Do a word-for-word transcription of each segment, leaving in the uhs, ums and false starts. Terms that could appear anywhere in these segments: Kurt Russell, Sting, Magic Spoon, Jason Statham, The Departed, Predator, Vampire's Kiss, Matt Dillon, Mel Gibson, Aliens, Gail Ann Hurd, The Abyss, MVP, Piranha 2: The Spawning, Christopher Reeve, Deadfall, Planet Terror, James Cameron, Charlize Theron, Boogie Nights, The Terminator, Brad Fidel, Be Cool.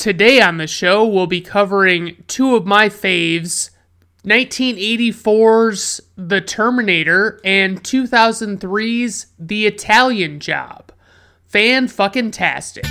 Today on the show, we'll be covering two of my faves, nineteen eighty-four's The Terminator and two thousand three's The Italian Job. Fan-fucking-tastic.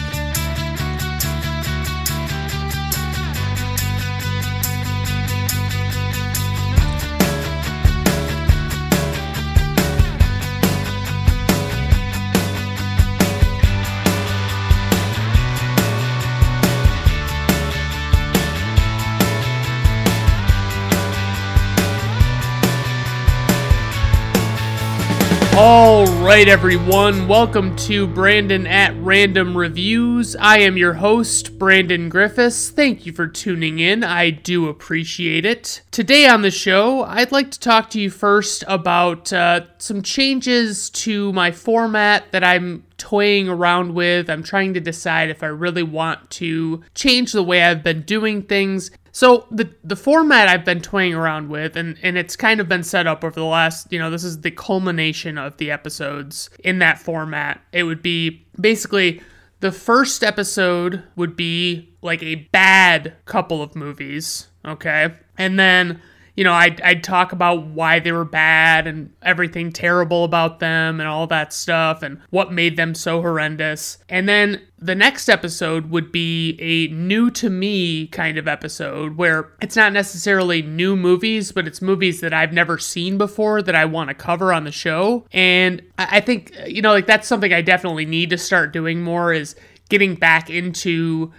All right, everyone. Welcome to Brandon at Random Reviews. I am your host, Brandon Griffiths. Thank you for tuning in. I do appreciate it. Today on the show, I'd like to talk to you first about uh, some changes to my format that I'm toying around with. I'm trying to decide if I really want to change the way I've been doing things. So the the format I've been toying around with, and, and it's kind of been set up over the last, you know, this is the culmination of the episodes in that format. It would be basically the first episode would be like a bad couple of movies, okay? And then, you know, I'd, I'd talk about why they were bad and everything terrible about them and all that stuff and what made them so horrendous. And then the next episode would be a new to me kind of episode where it's not necessarily new movies, but it's movies that I've never seen before that I want to cover on the show. And I think, you know, like that's something I definitely need to start doing more is getting back into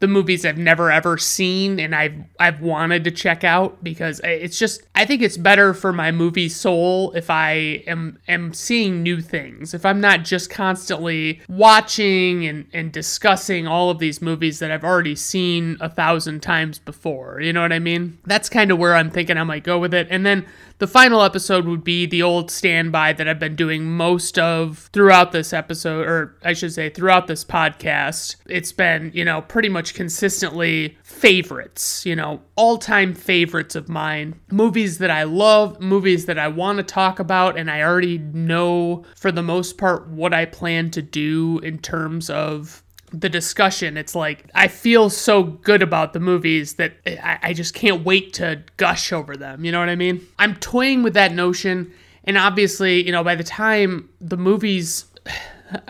the movies I've never ever seen and I've I've wanted to check out, because it's just, I think it's better for my movie soul if I am am seeing new things. If I'm not just constantly watching and, and discussing all of these movies that I've already seen a thousand times before. You know what I mean? That's kind of where I'm thinking I might go with it. And then the final episode would be the old standby that I've been doing most of throughout this episode, or I should say throughout this podcast. It's been, you know, pretty much consistently favorites, you know, all-time favorites of mine, movies that I love, movies that I want to talk about, and I already know for the most part what I plan to do in terms of the discussion. It's like, I feel so good about the movies that I, I just can't wait to gush over them. You know what I mean? I'm toying with that notion. And obviously, you know, by the time the movies,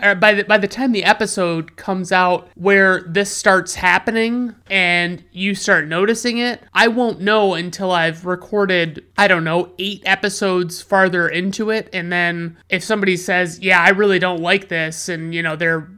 or by the, by the time the episode comes out where this starts happening and you start noticing it, I won't know until I've recorded, I don't know, eight episodes farther into it. And then if somebody says, yeah, I really don't like this, and, you know, they're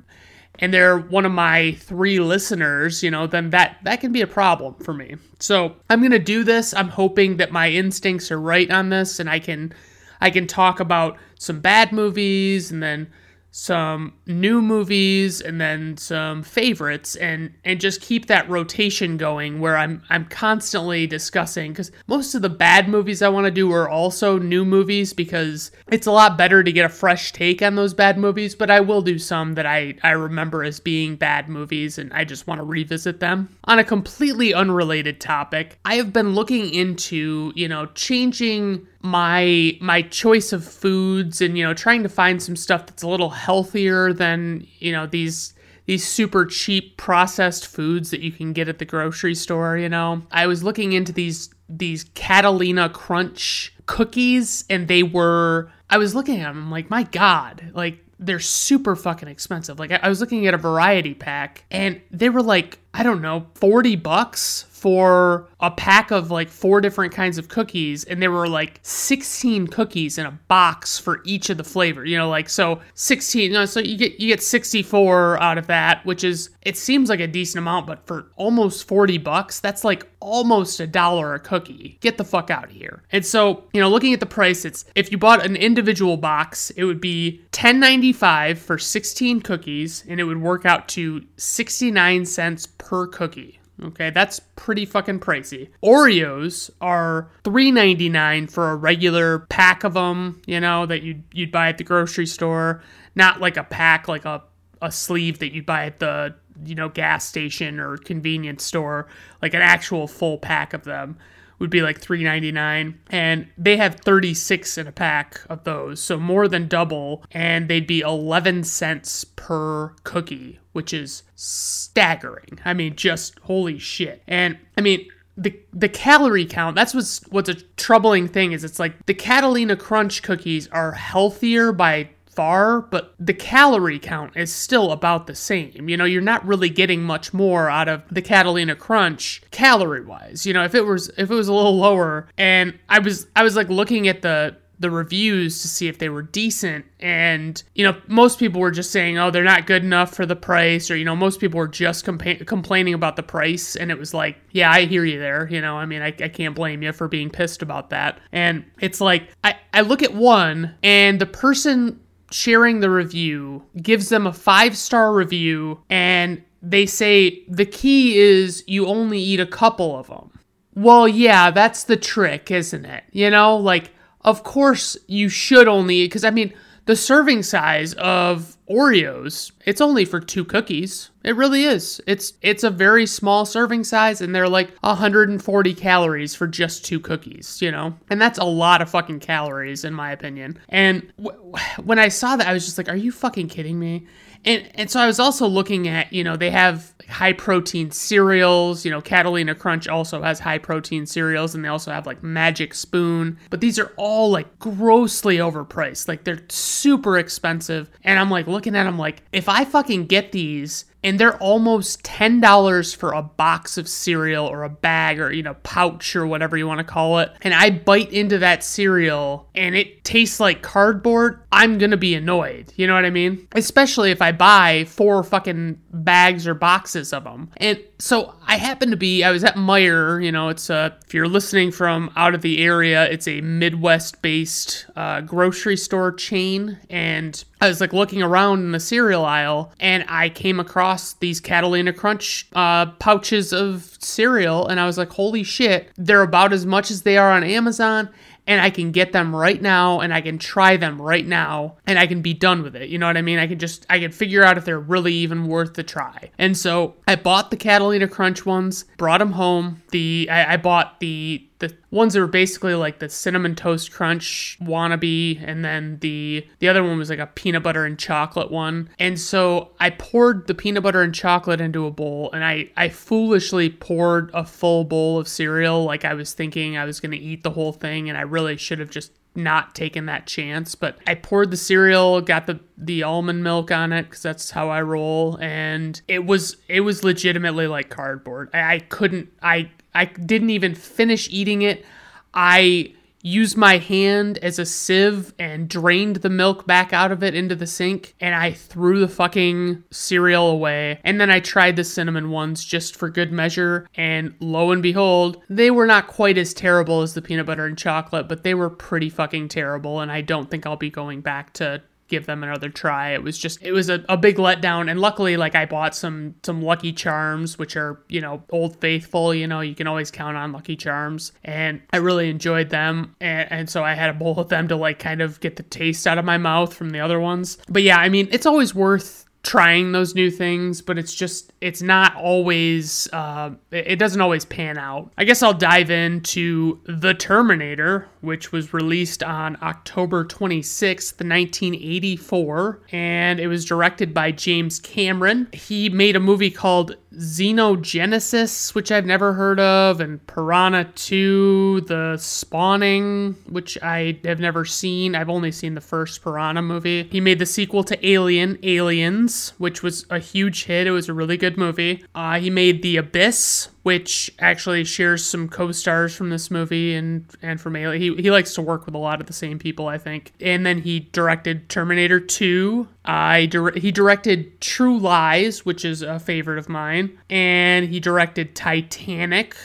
and they're one of my three listeners, you know, then that, that can be a problem for me. So I'm going to do this. I'm hoping that my instincts are right on this, and I can, I can talk about some bad movies and then some new movies and then some favorites, and, and just keep that rotation going where I'm, I'm constantly discussing, because most of the bad movies I want to do are also new movies, because it's a lot better to get a fresh take on those bad movies. But I will do some that I, I remember as being bad movies and I just want to revisit them. On a completely unrelated topic, I have been looking into, you know, changing my my choice of foods and, you know, trying to find some stuff that's a little healthier than, you know, these these super cheap processed foods that you can get at the grocery store, you know. I was looking into these these Catalina Crunch cookies, and they were, I was looking at them, I'm like, my God, like, they're super fucking expensive. Like, I, I was looking at a variety pack, and they were like, I don't know, forty bucks for a pack of like four different kinds of cookies, and there were like sixteen cookies in a box for each of the flavor, you know, like, so sixteen, you know, so you get you get sixty-four out of that, which is, it seems like a decent amount, but for almost forty bucks, that's like almost a dollar a cookie. Get the fuck out of here. And so, you know, looking at the price, it's, if you bought an individual box, it would be ten ninety-five for sixteen cookies, and it would work out to sixty-nine cents per cookie. Okay, that's pretty fucking pricey. Oreos are three ninety-nine for a regular pack of them, you know, that you'd, you'd buy at the grocery store. Not like a pack, like a, a sleeve that you'd buy at the, you know, gas station or convenience store. Like an actual full pack of them would be like three ninety-nine, and they have thirty-six in a pack of those, so more than double, and they'd be eleven cents per cookie, which is staggering. I mean, just holy shit. And I mean, the the calorie count, that's what's what's a troubling thing, is it's like the Catalina Crunch cookies are healthier by far, but the calorie count is still about the same. You know, you're not really getting much more out of the Catalina Crunch calorie wise. You know, if it was if it was a little lower, and I was I was like looking at the the reviews to see if they were decent, and, you know, most people were just saying, oh, they're not good enough for the price, or, you know, most people were just compa- complaining about the price, and it was like, yeah, I hear you there, you know, I mean, I, I can't blame you for being pissed about that. And it's like, I, I look at one, and the person sharing the review gives them a five-star review, and they say, the key is you only eat a couple of them. Well, yeah, that's the trick, isn't it? You know, like, of course you should only, because I mean, the serving size of Oreos, it's only for two cookies. It really is. It's it's a very small serving size, and they're like one hundred forty calories for just two cookies, you know? And that's a lot of fucking calories, in my opinion. And w- when I saw that, I was just like, are you fucking kidding me? And and so I was also looking at, you know, they have high protein cereals, you know, Catalina Crunch also has high protein cereals, and they also have like Magic Spoon, but these are all like grossly overpriced. Like, they're super expensive. And I'm like looking at them like, if I fucking get these, and they're almost ten dollars for a box of cereal or a bag or, you know, pouch or whatever you want to call it, and I bite into that cereal and it tastes like cardboard, I'm going to be annoyed. You know what I mean? Especially if I buy four fucking bags or boxes of them. And so I happened to be, I was at Meijer, you know, it's a, if you're listening from out of the area, it's a Midwest-based uh, grocery store chain. And I was like looking around in the cereal aisle, and I came across these Catalina Crunch uh, pouches of cereal, and I was like, holy shit, they're about as much as they are on Amazon, and I can get them right now, and I can try them right now, and I can be done with it. You know what I mean? I can just, I can figure out if they're really even worth the try. And so I bought the Catalina Crunch ones, brought them home. The, I, I bought the, the ones that were basically like the Cinnamon Toast Crunch wannabe, and then the the other one was like a peanut butter and chocolate one. And so I poured the peanut butter and chocolate into a bowl, and I, I foolishly poured a full bowl of cereal, like I was thinking I was going to eat the whole thing, and I really should have just not taken that chance. But I poured the cereal, got the the almond milk on it, because that's how I roll, and it was it was legitimately like cardboard. I, I couldn't, I I didn't even finish eating it. I used my hand as a sieve and drained the milk back out of it into the sink, and I threw the fucking cereal away. And then I tried the cinnamon ones just for good measure, and lo and behold, they were not quite as terrible as the peanut butter and chocolate, but they were pretty fucking terrible, and I don't think I'll be going back to give them another try. It was just, it was a, a big letdown. And luckily, like, I bought some, some Lucky Charms, which are, you know, Old Faithful, you know, you can always count on Lucky Charms. And I really enjoyed them. And, and so I had a bowl of them to like, kind of get the taste out of my mouth from the other ones. But yeah, I mean, it's always worth trying those new things, but it's just, it's not always, uh, it doesn't always pan out. I guess I'll dive into The Terminator, which was released on October twenty-sixth, nineteen eighty-four, and it was directed by James Cameron. He made a movie called Xenogenesis, which I've never heard of, and Piranha two, The Spawning, which I have never seen. I've only seen the first Piranha movie. He made the sequel to Alien, Aliens, which was a huge hit. It was a really good movie. Uh, he made The Abyss, which actually shares some co-stars from this movie and, and from Alien. He, he likes to work with a lot of the same people, I think. And then he directed Terminator two. Uh, di- he directed True Lies, which is a favorite of mine. And he directed Titanic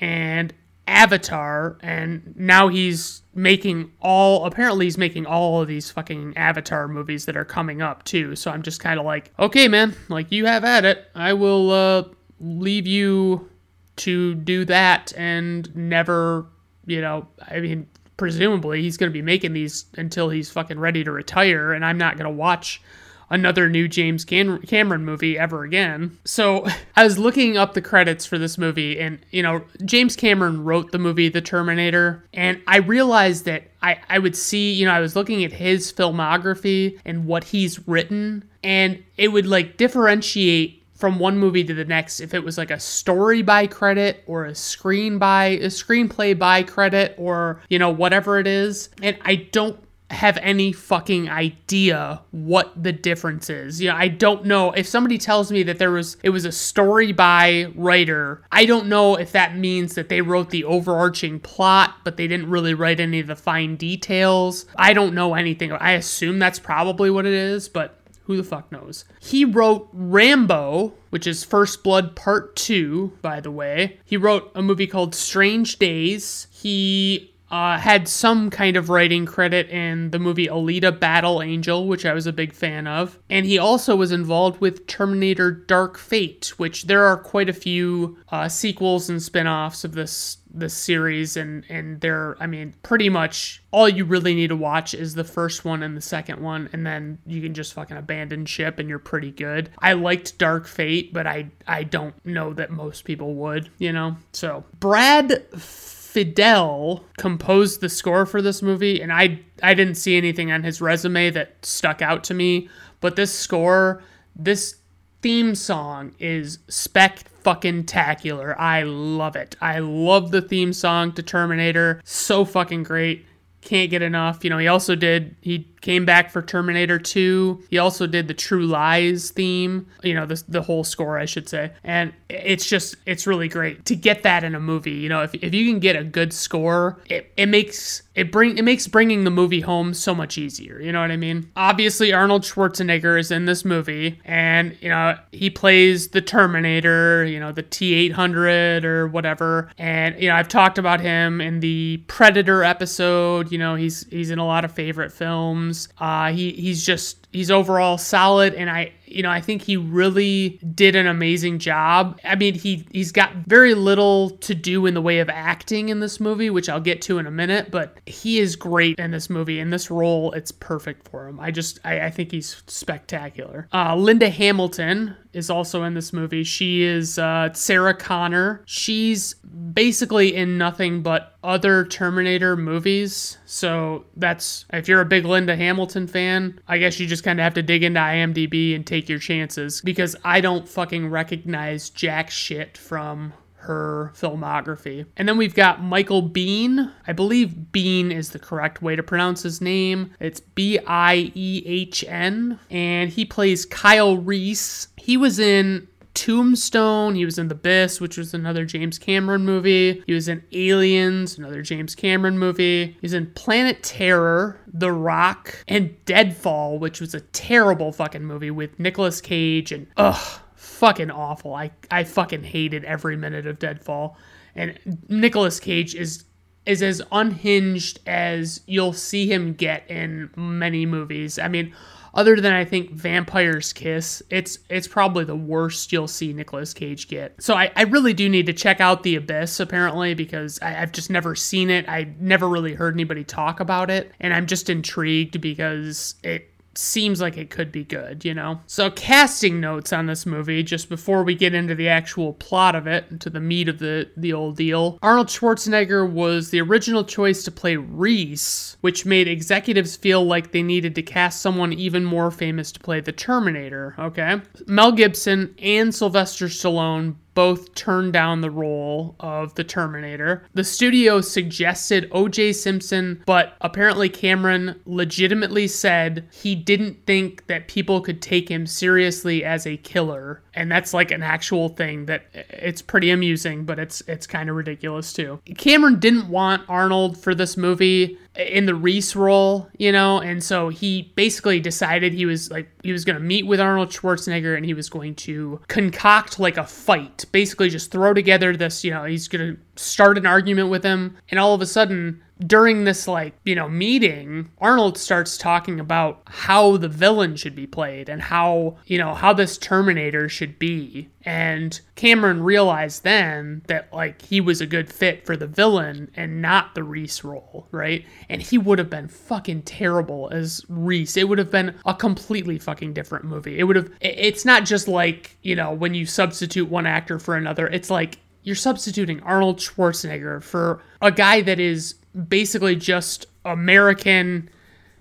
and Avatar. And now he's making all, apparently he's making all of these fucking Avatar movies that are coming up too. So I'm just kind of like, okay, man, like, you have at it. I will uh, leave you to do that and never, you know, I mean, presumably he's going to be making these until he's fucking ready to retire, and I'm not going to watch another new James Cam- Cameron movie ever again. So I was looking up the credits for this movie, and, you know, James Cameron wrote the movie The Terminator, and I realized that I, I would see, you know, I was looking at his filmography and what he's written, and it would, like, differentiate from one movie to the next, if it was like a story by credit or a screen by a screenplay by credit or, you know, whatever it is. And I don't have any fucking idea what the difference is. You know, I don't know if somebody tells me that there was, it was a story by writer. I don't know if that means that they wrote the overarching plot, but they didn't really write any of the fine details. I don't know anything. I assume that's probably what it is, but who the fuck knows? He wrote Rambo, which is First Blood Part two, by the way. He wrote a movie called Strange Days. He uh, had some kind of writing credit in the movie Alita Battle Angel, which I was a big fan of. And he also was involved with Terminator Dark Fate, which there are quite a few uh, sequels and spin-offs of this the series, and and they're, I mean, pretty much all you really need to watch is the first one and the second one, and then you can just fucking abandon ship and you're pretty good. I liked Dark Fate, but I I don't know that most people would, you know? So Brad Fidel composed the score for this movie, and I I didn't see anything on his resume that stuck out to me, but this score, this theme song is spec-fucking-tacular. I love it. I love the theme song to Terminator. So fucking great. Can't get enough. You know, he also did, he came back for Terminator two. He also did the True Lies theme, you know, the, the whole score, I should say. And it's just, it's really great to get that in a movie. You know, if, if you can get a good score, it, it makes, it bring, it makes bringing the movie home so much easier. You know what I mean? Obviously, Arnold Schwarzenegger is in this movie, and, you know, he plays the Terminator, you know, the T eight hundred or whatever. And, you know, I've talked about him in the Predator episode. You know, he's he's in a lot of favorite films. Uh, he he's just he's overall solid, and I you know I think he really did an amazing job. I mean, he he's got very little to do in the way of acting in this movie, which I'll get to in a minute. But he is great in this movie. In this role, it's perfect for him. I just I, I think he's spectacular. Uh, Linda Hamilton is also in this movie. She is uh, Sarah Connor. She's basically in nothing but other Terminator movies. So that's, if you're a big Linda Hamilton fan, I guess you just kind of have to dig into IMDb and take your chances, because I don't fucking recognize jack shit from her filmography. And then we've got Michael Biehn. I believe Biehn is the correct way to pronounce his name. It's B I E H N. And he plays Kyle Reese. He was in Tombstone. He was in The Abyss, which was another James Cameron movie. He was in Aliens, another James Cameron movie. He's in Planet Terror, The Rock, and Deadfall, which was a terrible fucking movie with Nicolas Cage, and ugh, fucking awful. I, I fucking hated every minute of Deadfall. And Nicolas Cage is is as unhinged as you'll see him get in many movies. I mean, other than, I think, Vampire's Kiss, it's it's probably the worst you'll see Nicolas Cage get. So I, I really do need to check out The Abyss, apparently, because I, I've just never seen it. I never really heard anybody talk about it, and I'm just intrigued because it seems like it could be good, you know? So casting notes on this movie, just before we get into the actual plot of it, to the meat of the, the old deal. Arnold Schwarzenegger was the original choice to play Reese, which made executives feel like they needed to cast someone even more famous to play the Terminator, okay? Mel Gibson and Sylvester Stallone both turned down the role of the Terminator. The studio suggested O J Simpson, but apparently Cameron legitimately said he didn't think that people could take him seriously as a killer. And that's like an actual thing that, it's pretty amusing, but it's it's kind of ridiculous too. Cameron didn't want Arnold for this movie in the Reese role, you know, and so he basically decided he was like, he was going to meet with Arnold Schwarzenegger, and he was going to concoct like a fight, basically just throw together this, you know, he's going to start an argument with him. And all of a sudden, during this, like, you know, meeting, Arnold starts talking about how the villain should be played and how, you know, how this Terminator should be. And Cameron realized then that, like, he was a good fit for the villain and not the Reese role, right? And he would have been fucking terrible as Reese. It would have been a completely fucking different movie. It would have, it's not just like, you know, when you substitute one actor for another, it's like, you're substituting Arnold Schwarzenegger for a guy that is basically just American.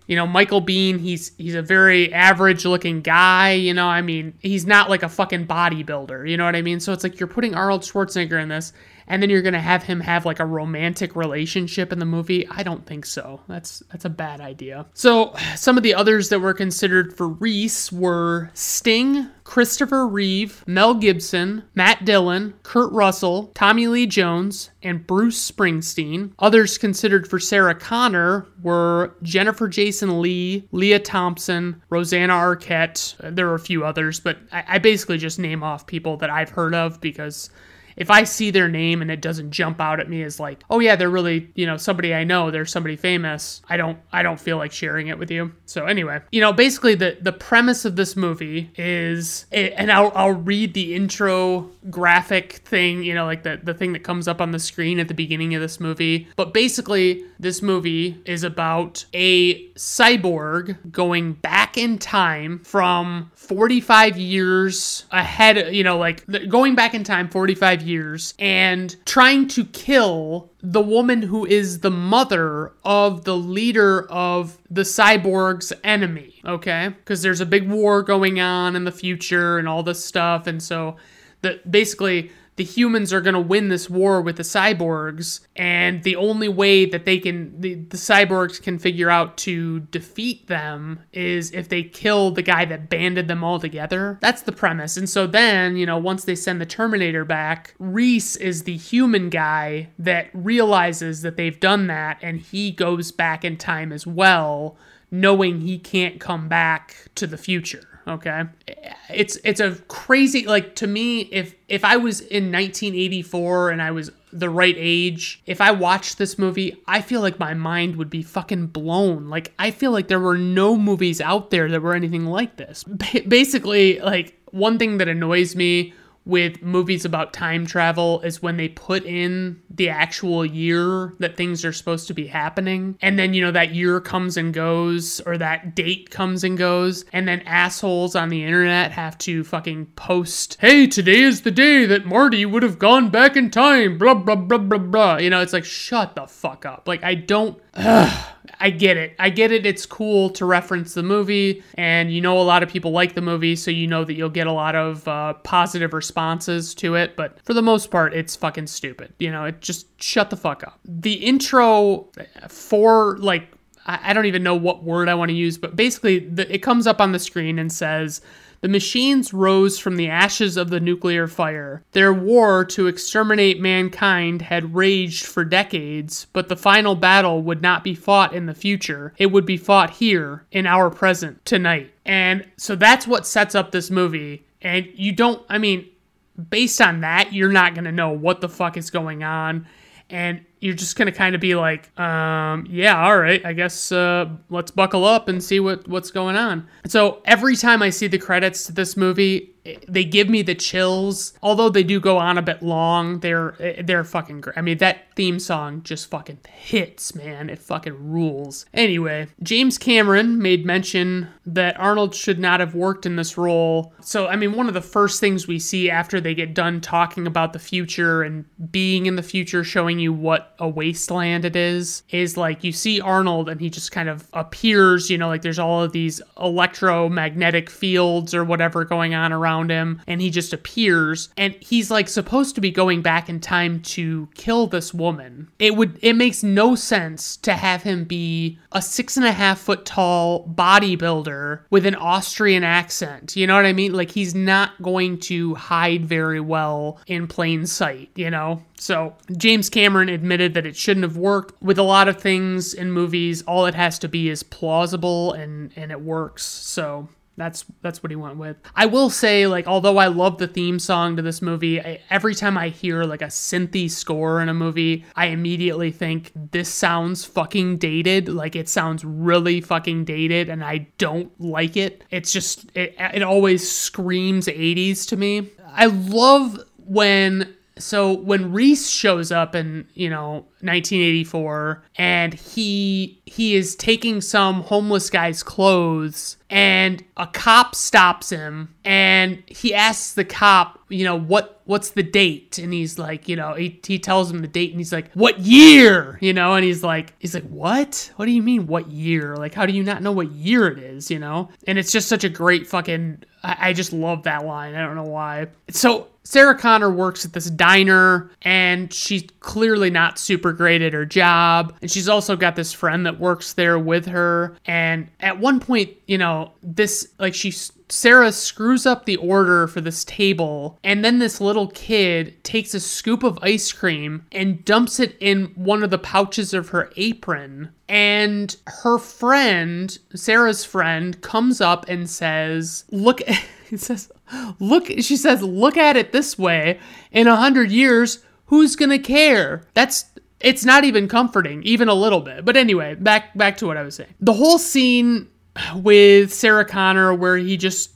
You know, Michael Biehn, he's he's a very average looking guy, you know, I mean, he's not like a fucking bodybuilder, you know what I mean? So it's like you're putting Arnold Schwarzenegger in this, and then you're going to have him have like a romantic relationship in the movie? I don't think so. That's that's a bad idea. So some of the others that were considered for Reese were Sting, Christopher Reeve, Mel Gibson, Matt Dillon, Kurt Russell, Tommy Lee Jones, and Bruce Springsteen. Others considered for Sarah Connor were Jennifer Jason Leigh, Leah Thompson, Rosanna Arquette. There were a few others, but I, I basically just name off people that I've heard of because if I see their name and it doesn't jump out at me as like, oh yeah, they're really, you know, somebody I know, they're somebody famous, I don't I don't feel like sharing it with you. So anyway, you know, basically the, the premise of this movie is, and I'll, I'll read the intro graphic thing, you know, like the, the thing that comes up on the screen at the beginning of this movie. But basically, this movie is about a cyborg going back in time from forty-five years ahead, you know, like going back in time forty-five years years and trying to kill the woman who is the mother of the leader of the cyborg's enemy, okay? Because there's a big war going on in the future and all this stuff, and so the, basically the humans are going to win this war with the cyborgs, and the only way that they can, the, the cyborgs can figure out to defeat them is if they kill the guy that banded them all together. That's the premise. And so then, you know, once they send the Terminator back, Reese is the human guy that realizes that they've done that, and he goes back in time as well, knowing he can't come back to the future. Okay. It's, it's a crazy, like, to me, if, if I was in nineteen eighty-four and I was the right age, if I watched this movie, I feel like my mind would be fucking blown. Like, I feel like there were no movies out there that were anything like this. Ba- basically, like, one thing that annoys me with movies about time travel is when they put in the actual year that things are supposed to be happening. And then, you know, that year comes and goes, or that date comes and goes. And then assholes on the internet have to fucking post, hey, today is the day that Marty would have gone back in time, blah, blah, blah, blah, blah. You know, it's like, shut the fuck up. Like, I don't... Ugh. I get it. I get it. It's cool to reference the movie, and you know a lot of people like the movie, so you know that you'll get a lot of uh, positive responses to it, but for the most part, it's fucking stupid. You know, it just, shut the fuck up. The intro for, like, I, I don't even know what word I want to use, but basically the, it comes up on the screen and says, the machines rose from the ashes of the nuclear fire. Their war to exterminate mankind had raged for decades, but the final battle would not be fought in the future. It would be fought here, in our present, tonight. And so that's what sets up this movie. And you don't, I mean, based on that, you're not going to know what the fuck is going on. And you're just going to kind of be like, um, yeah, all right, I guess uh, let's buckle up and see what, what's going on. So every time I see the credits to this movie, they give me the chills. Although they do go on a bit long, they're they're fucking great. I mean, that theme song just fucking hits, man. It fucking rules. Anyway, James Cameron made mention that Arnold should not have worked in this role. So, I mean, one of the first things we see after they get done talking about the future and being in the future, showing you what a wasteland it is, is like you see Arnold and he just kind of appears, you know, like there's all of these electromagnetic fields or whatever going on around him, and he just appears, and he's like supposed to be going back in time to kill this woman. It would, it makes no sense to have him be a six and a half foot tall bodybuilder with an Austrian accent, you know what I mean? Like, he's not going to hide very well in plain sight, you know? So James Cameron admitted that it shouldn't have worked. With a lot of things in movies, all it has to be is plausible and, and it works. So That's that's what he went with. I will say, like, although I love the theme song to this movie, I, every time I hear, like, a synthy score in a movie, I immediately think, this sounds fucking dated. Like, it sounds really fucking dated, and I don't like it. It's just, it, it always screams eighties to me. I love when... So when Reese shows up in, you know, nineteen eighty-four, and he he is taking some homeless guy's clothes, and a cop stops him, and he asks the cop, you know, what what's the date? And he's like, you know, he, he tells him the date, and he's like, what year? You know, and he's like, he's like, what? What do you mean, what year? Like, how do you not know what year it is, you know? And it's just such a great fucking, I, I just love that line. I don't know why. So... Sarah Connor works at this diner, and she's clearly not super great at her job. And she's also got this friend that works there with her. And at one point, you know, this, like, she, Sarah screws up the order for this table. And then this little kid takes a scoop of ice cream and dumps it in one of the pouches of her apron. And her friend, Sarah's friend, comes up and says, look, it says, Look, she says, look at it this way. In a hundred years, who's gonna care? That's, it's not even comforting, even a little bit. But anyway, back back to what I was saying. The whole scene with Sarah Connor where he just,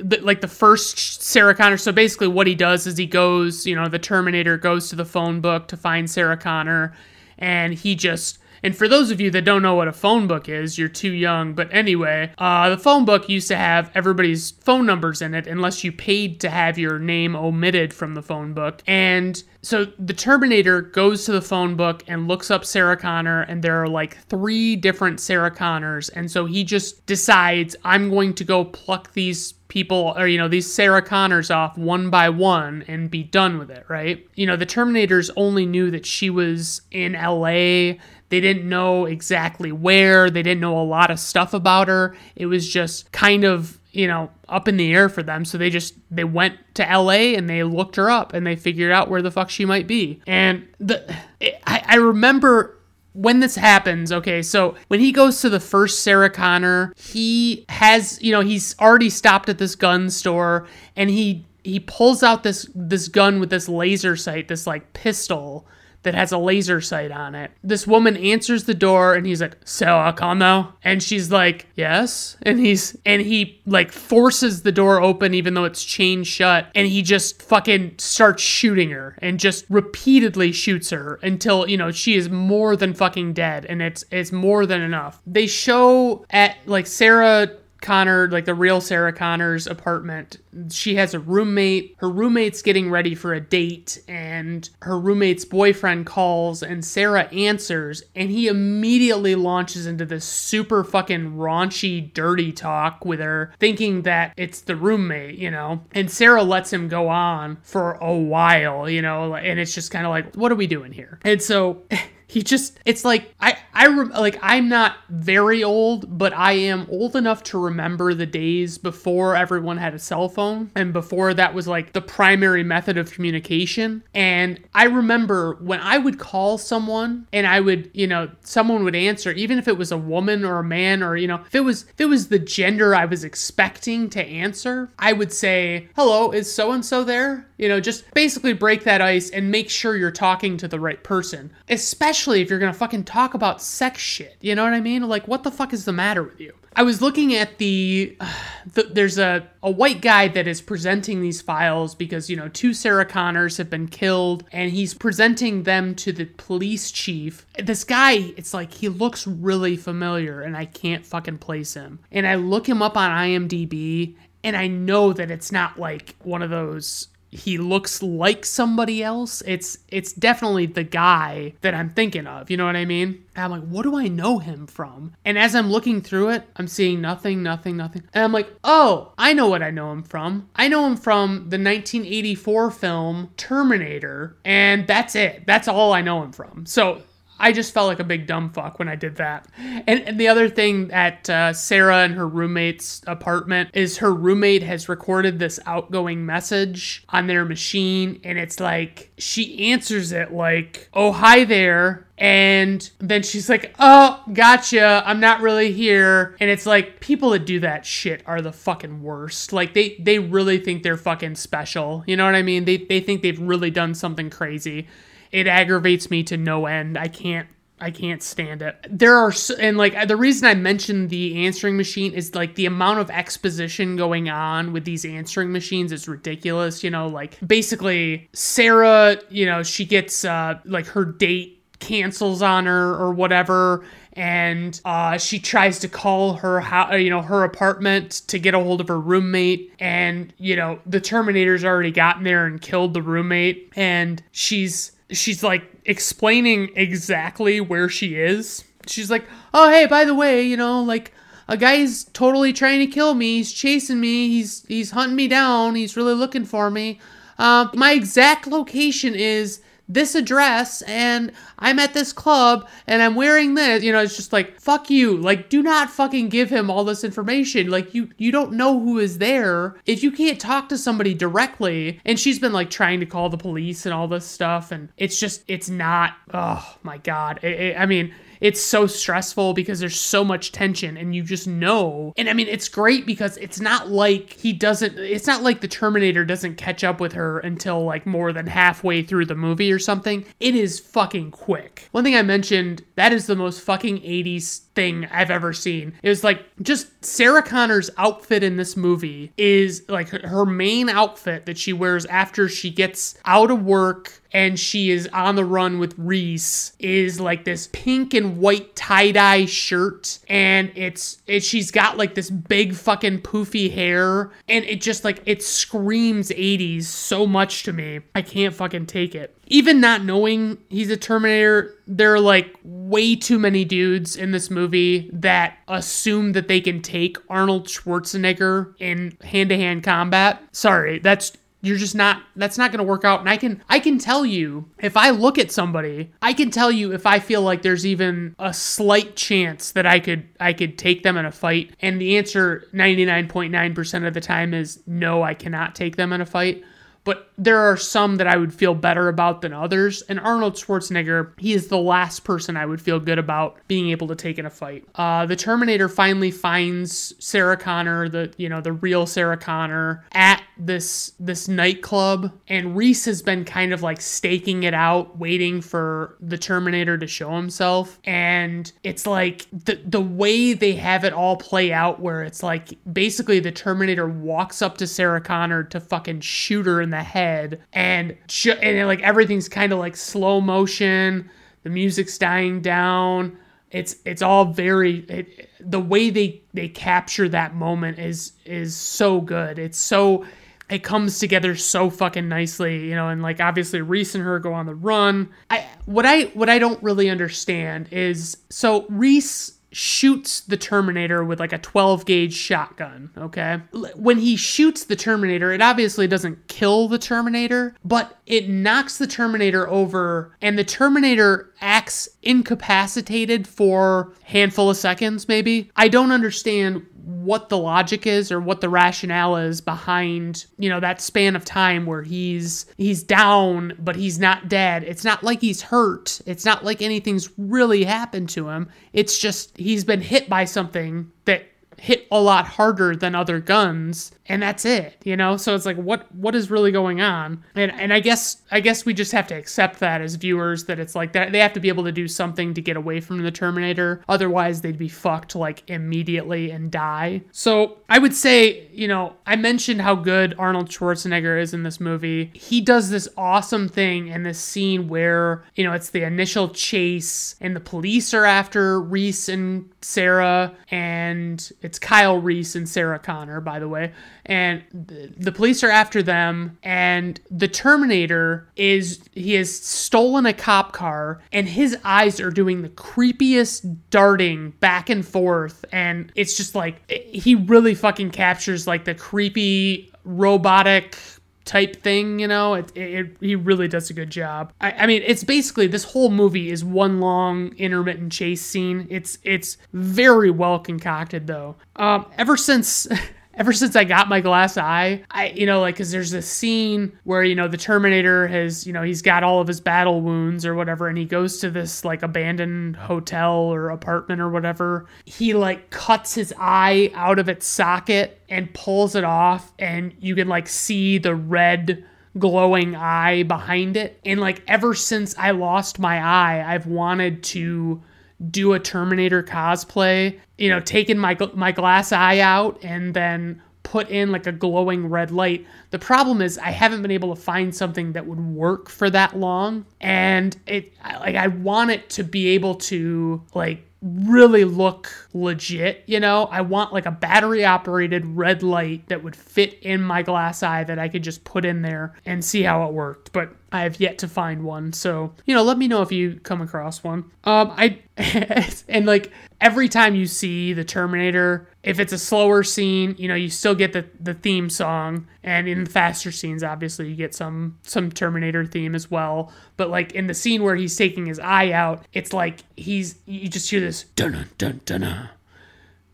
like the first Sarah Connor, so basically what he does is he goes, you know, the Terminator goes to the phone book to find Sarah Connor, and he just... And for those of you that don't know what a phone book is, you're too young. But anyway, uh, the phone book used to have everybody's phone numbers in it unless you paid to have your name omitted from the phone book. And so the Terminator goes to the phone book and looks up Sarah Connor, and there are like three different Sarah Connors. And so he just decides, I'm going to go pluck these people, or, you know, these Sarah Connors off one by one and be done with it, right? You know, the Terminators only knew that she was in L A. They didn't know exactly where. They didn't know a lot of stuff about her. It was just kind of, you know, up in the air for them. So they just, they went to L A and they looked her up and they figured out where the fuck she might be. And the it, I, I remember... When this happens, okay, so when he goes to the first Sarah Connor, he has, you know, he's already stopped at this gun store, and he he pulls out this this gun with this laser sight, this like pistol that has a laser sight on it. This woman answers the door, and he's like, "Sarah Connor," and she's like, "Yes," and he's and he like forces the door open, even though it's chained shut, and he just fucking starts shooting her, and just repeatedly shoots her until, you know, she is more than fucking dead, and it's it's more than enough. They show at like Sarah Connor, like the real Sarah Connor's apartment. She has a roommate. Her roommate's getting ready for a date, and her roommate's boyfriend calls, and Sarah answers, and he immediately launches into this super fucking raunchy, dirty talk with her, thinking that it's the roommate, you know? And Sarah lets him go on for a while, you know? And it's just kind of like, what are we doing here? And so... He just, it's like, I, I, like, I'm not very old, but I am old enough to remember the days before everyone had a cell phone and before that was like the primary method of communication. And I remember when I would call someone and I would, you know, someone would answer, even if it was a woman or a man, or, you know, if it was, if it was the gender I was expecting to answer, I would say, hello, is so-and-so there? You know, just basically break that ice and make sure you're talking to the right person, especially if you're gonna fucking talk about sex shit. You know what I mean? Like, what the fuck is the matter with you? I was looking at the, uh, the there's a, a white guy that is presenting these files because, you know, two Sarah Connors have been killed, and he's presenting them to the police chief. This guy, it's like, he looks really familiar and I can't fucking place him. And I look him up on I M D B, and I know that it's not like one of those... He looks like somebody else. It's it's definitely the guy that I'm thinking of. You know what I mean? And I'm like, what do I know him from? And as I'm looking through it, I'm seeing nothing, nothing, nothing. And I'm like, oh, I know what I know him from. I know him from the nineteen eighty-four film Terminator. And that's it. That's all I know him from. So... I just felt like a big dumb fuck when I did that. And, and the other thing at uh, Sarah and her roommate's apartment is her roommate has recorded this outgoing message on their machine. And it's like, she answers it like, oh, hi there. And then she's like, oh, gotcha, I'm not really here. And it's like, people that do that shit are the fucking worst. Like, they, they really think they're fucking special. You know what I mean? They they think they've really done something crazy. It aggravates me to no end. I can't. I can't stand it. There are, and like, the reason I mentioned the answering machine is like the amount of exposition going on with these answering machines is ridiculous. You know, like basically Sarah, you know, she gets uh, like her date cancels on her or whatever. And uh, she tries to call her, ho- you know, her apartment to get a hold of her roommate. And, you know, the Terminator's already gotten there and killed the roommate. And she's, she's like explaining exactly where she is. She's like, oh, hey, by the way, you know, like a guy's totally trying to kill me. He's chasing me. He's, he's hunting me down. He's really looking for me. Um, my exact location is this address, and I'm at this club and I'm wearing this. You know, it's just like, fuck you. Like, do not fucking give him all this information. Like, you, you don't know who is there. If you can't talk to somebody directly, and she's been like trying to call the police and all this stuff. And it's just, it's not, oh my God. It, it, I mean, it's so stressful because there's so much tension and you just know. And I mean, it's great because it's not like he doesn't, it's not like the Terminator doesn't catch up with her until like more than halfway through the movie or something. It is fucking quick. One thing I mentioned, that is the most fucking eighties thing I've ever seen. It was like just Sarah Connor's outfit in this movie is like her main outfit that she wears after she gets out of work and she is on the run with Reese is like this pink and white tie-dye shirt. And it's, it, she's got like this big fucking poofy hair. And it just like, it screams eighties so much to me. I can't fucking take it. Even not knowing he's a Terminator, there are like way too many dudes in this movie that assume that they can take Arnold Schwarzenegger in hand-to-hand combat. Sorry, that's... You're just not, that's not going to work out. And I can, I can tell you, if I look at somebody, I can tell you if I feel like there's even a slight chance that I could, I could take them in a fight. And the answer ninety-nine point nine percent of the time is no, I cannot take them in a fight. But there are some that I would feel better about than others. And Arnold Schwarzenegger, he is the last person I would feel good about being able to take in a fight. Uh, the Terminator finally finds Sarah Connor, the, you know, the real Sarah Connor, at this, this nightclub. And Reese has been kind of like staking it out, waiting for the Terminator to show himself. And it's like the, the way they have it all play out where it's like basically the Terminator walks up to Sarah Connor to fucking shoot her in the head, and ju- and it, like everything's kind of like slow motion, the music's dying down, it's it's all very it, the way they they capture that moment is is so good. It's so, it comes together so fucking nicely, you know. And like obviously Reese and her go on the run. I what I what I don't really understand is, so Reese shoots the Terminator with like a twelve gauge shotgun, okay? When he shoots the Terminator, it obviously doesn't kill the Terminator, but it knocks the Terminator over, and the Terminator acts incapacitated for a handful of seconds, maybe. I don't understand what the logic is or what the rationale is behind, you know, that span of time where he's he's down, but he's not dead. It's not like he's hurt. It's not like anything's really happened to him. It's just he's been hit by something that hit a lot harder than other guns, and that's it, you know? So it's like, what what is really going on? And and I guess I guess we just have to accept that as viewers, that it's like that they have to be able to do something to get away from the Terminator. Otherwise, they'd be fucked like immediately and die. So I would say, you know, I mentioned how good Arnold Schwarzenegger is in this movie. He does this awesome thing in this scene where, you know, it's the initial chase and the police are after Reese and Sarah, and it's Kyle Reese and Sarah Connor, by the way. And th- the police are after them, and the Terminator is, he has stolen a cop car, and his eyes are doing the creepiest darting back and forth. And it's just like, it, he really fucking captures like the creepy robotic type thing, you know. It, it, it he really does a good job. I, I mean, it's basically, this whole movie is one long intermittent chase scene. It's it's very well concocted, though. Um, ever since ever since I got my glass eye, I, you know, like, because there's this scene where, you know, the Terminator has, you know, he's got all of his battle wounds or whatever, and he goes to this, like, abandoned hotel or apartment or whatever. He, like, cuts his eye out of its socket and pulls it off, and you can, like, see the red glowing eye behind it. And, like, ever since I lost my eye, I've wanted to do a Terminator cosplay, you know, taking my my glass eye out and then put in like a glowing red light. The problem is I haven't been able to find something that would work for that long. And it, like, I want it to be able to, like, really look legit, you know? I want, like, a battery operated red light that would fit in my glass eye that I could just put in there and see how it worked. But I have yet to find one. So, you know, let me know if you come across one. Um, I, and like every time you see the Terminator, if it's a slower scene, you know, you still get the, the theme song, and in the faster scenes, obviously you get some, some Terminator theme as well. But like in the scene where he's taking his eye out, it's like he's, you just hear this dun dun dun dun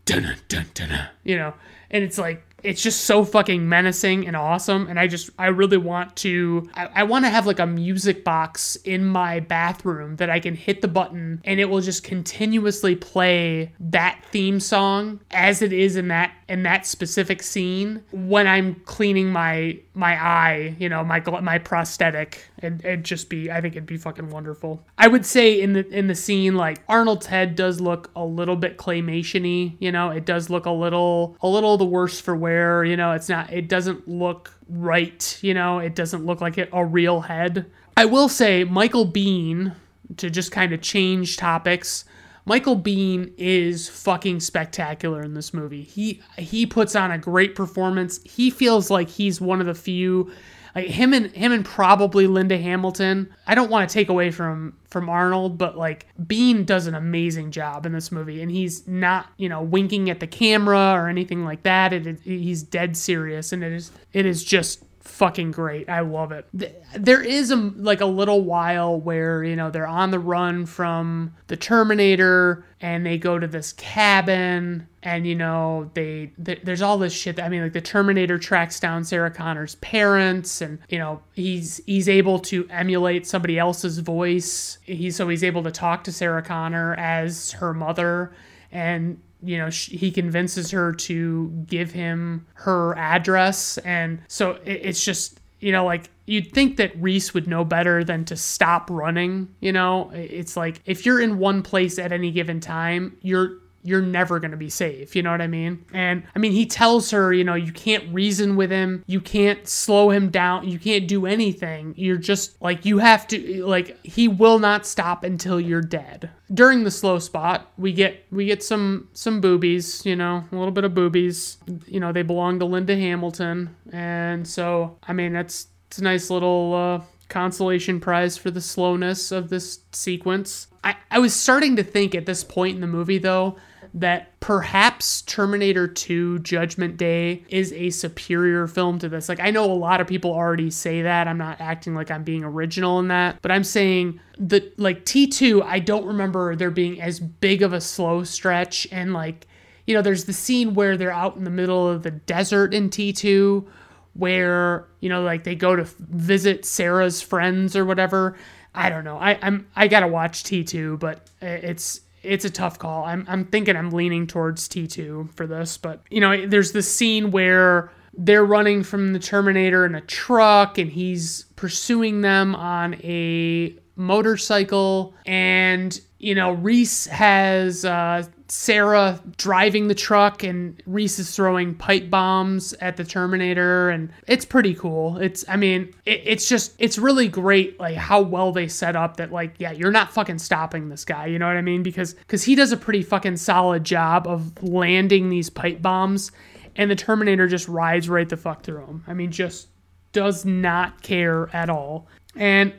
dun dun dun, you know, and it's like, it's just so fucking menacing and awesome. And I just, I really want to, I, I want to have like a music box in my bathroom that I can hit the button and it will just continuously play that theme song as it is in that, in that specific scene when I'm cleaning my, my eye, you know, my, my prosthetic. And it'd just be, I think it'd be fucking wonderful. I would say in the, in the scene, like Arnold's head does look a little bit claymation-y, you know, it does look a little, a little the worse for wear. Where, you know, it's not, it doesn't look right, you know, it doesn't look like a real head. I will say Michael Biehn, to just kind of change topics, Michael Biehn is fucking spectacular in this movie. He, he puts on a great performance. He feels like he's one of the few, like him and him and probably Linda Hamilton. I don't want to take away from from Arnold, but like Biehn does an amazing job in this movie, and he's not, you know, winking at the camera or anything like that. It, it he's dead serious, and it is it is just fucking great. I love it. There is a like a little while where, you know, they're on the run from the Terminator and they go to this cabin. And, you know, they, th- there's all this shit. That, I mean, like the Terminator tracks down Sarah Connor's parents, and, you know, he's, he's able to emulate somebody else's voice. He's, so he's able to talk to Sarah Connor as her mother, and, you know, she, he convinces her to give him her address. And so it, it's just, you know, like, you'd think that Reese would know better than to stop running. You know, it's like, if you're in one place at any given time, you're, you're never going to be safe. You know what I mean? And I mean, he tells her, you know, you can't reason with him. You can't slow him down. You can't do anything. You're just like, you have to, like, he will not stop until you're dead. During the slow spot, we get, we get some, some boobies, you know, a little bit of boobies, you know, they belong to Linda Hamilton. And so, I mean, that's, it's a nice little, uh, consolation prize for the slowness of this sequence. I, I was starting to think at this point in the movie, though, that perhaps Terminator two Judgment Day is a superior film to this. Like, I know a lot of people already say that. I'm not acting like I'm being original in that, but I'm saying that, like, T two, I don't remember there being as big of a slow stretch. And, like, you know, there's the scene where they're out in the middle of the desert in T two where, you know, like, they go to visit Sarah's friends or whatever. I don't know. I, I'm, I gotta watch T two, but it's, it's a tough call. I'm, I'm thinking I'm leaning towards T two for this, but, you know, there's this scene where they're running from the Terminator in a truck and he's pursuing them on a motorcycle. And, you know, Reese has, uh, Sarah driving the truck, and Reese is throwing pipe bombs at the Terminator, and it's pretty cool. It's, I mean, it, it's just, it's really great, like, how well they set up that, like, yeah, you're not fucking stopping this guy, you know what I mean? Because, because he does a pretty fucking solid job of landing these pipe bombs, and the Terminator just rides right the fuck through him. I mean, just does not care at all. And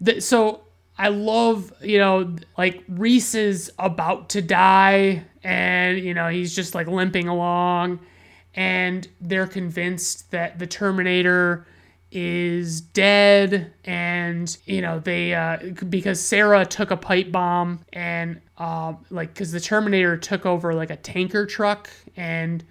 the, so... I love, you know, like, Reese is about to die and, you know, he's just, like, limping along, and they're convinced that the Terminator is dead. And, you know, they, uh, because Sarah took a pipe bomb and, um, uh, like, cause the Terminator took over, like, a tanker truck, and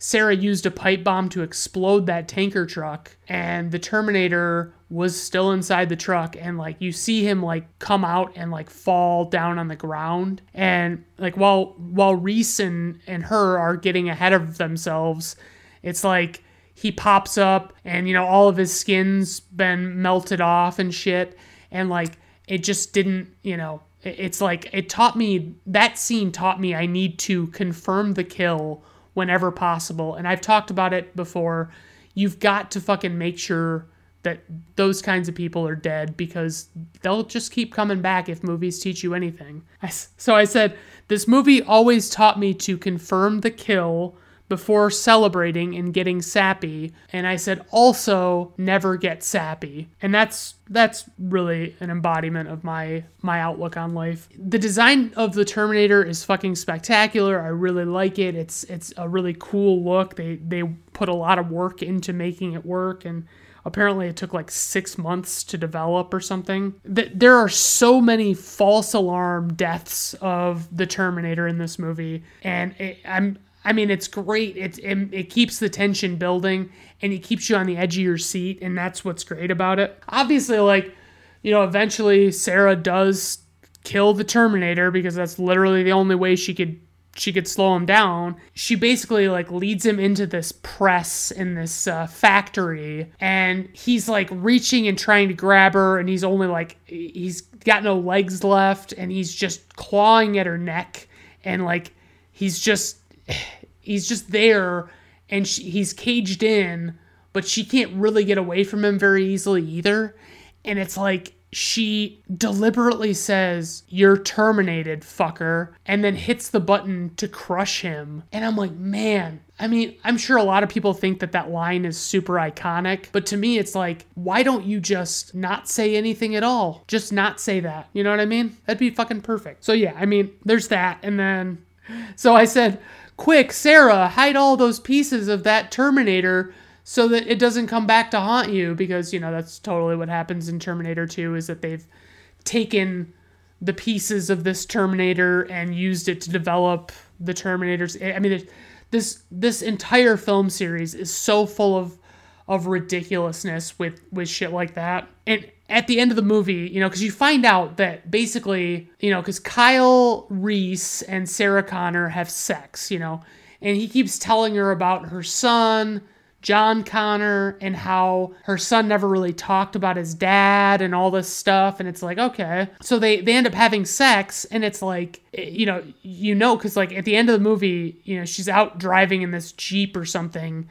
Sarah used a pipe bomb to explode that tanker truck, and the Terminator was still inside the truck, and like you see him like come out and like fall down on the ground. And like while while Reese and, and her are getting ahead of themselves, it's like he pops up and, you know, all of his skin's been melted off and shit, and like it just didn't, you know, it's like it taught me, that scene taught me I need to confirm the kill whenever possible. And I've talked about it before. You've got to fucking make sure that those kinds of people are dead, because they'll just keep coming back if movies teach you anything. I, so I said, this movie always taught me to confirm the kill before celebrating and getting sappy. And I said, also never get sappy. And that's that's really an embodiment of my, my outlook on life. The design of the Terminator is fucking spectacular. I really like it. It's it's a really cool look. They, they put a lot of work into making it work, and apparently it took like six months to develop or something. There are so many false alarm deaths of the Terminator in this movie. And it, I'm... I mean, it's great. It, it it keeps the tension building, and it keeps you on the edge of your seat, and that's what's great about it. Obviously, like, you know, eventually Sarah does kill the Terminator, because that's literally the only way she could she could slow him down. She basically like leads him into this press in this uh, factory, and he's like reaching and trying to grab her, and he's only like, he's got no legs left, and he's just clawing at her neck, and like he's just. He's just there, and she, he's caged in, but she can't really get away from him very easily either. And it's like she deliberately says, "You're terminated, fucker," and then hits the button to crush him. And I'm like, man, I mean, I'm sure a lot of people think that that line is super iconic, but to me, it's like, why don't you just not say anything at all? Just not say that. You know what I mean? That'd be fucking perfect. So yeah, I mean, there's that. And then, so I said, quick, Sarah, hide all those pieces of that Terminator so that it doesn't come back to haunt you. Because, you know, that's totally what happens in Terminator two, is that they've taken the pieces of this Terminator and used it to develop the Terminators. I mean, this this entire film series is so full of, of ridiculousness with, with shit like that. And at the end of the movie, you know, because you find out that basically, you know, because Kyle Reese and Sarah Connor have sex, you know, and he keeps telling her about her son, John Connor, and how her son never really talked about his dad and all this stuff. And it's like, okay. So they, they end up having sex, and it's like, you know, you know, because like at the end of the movie, you know, she's out driving in this Jeep or something,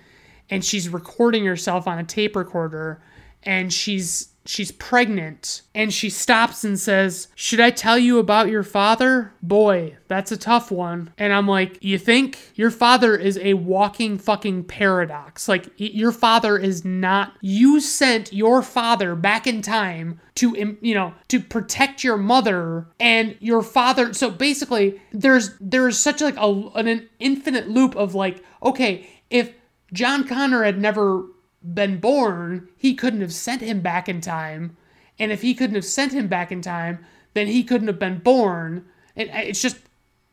and she's recording herself on a tape recorder, and she's, she's pregnant, and she stops and says, "Should I tell you about your father? Boy, that's a tough one." And I'm like, you think? Your father is a walking fucking paradox. Like, your father is not, you sent your father back in time to, you know, to protect your mother, and your father, so basically there's, there's such like a, an infinite loop of like, okay, if John Connor had never been born, he couldn't have sent him back in time, and if he couldn't have sent him back in time, then he couldn't have been born. And it's just,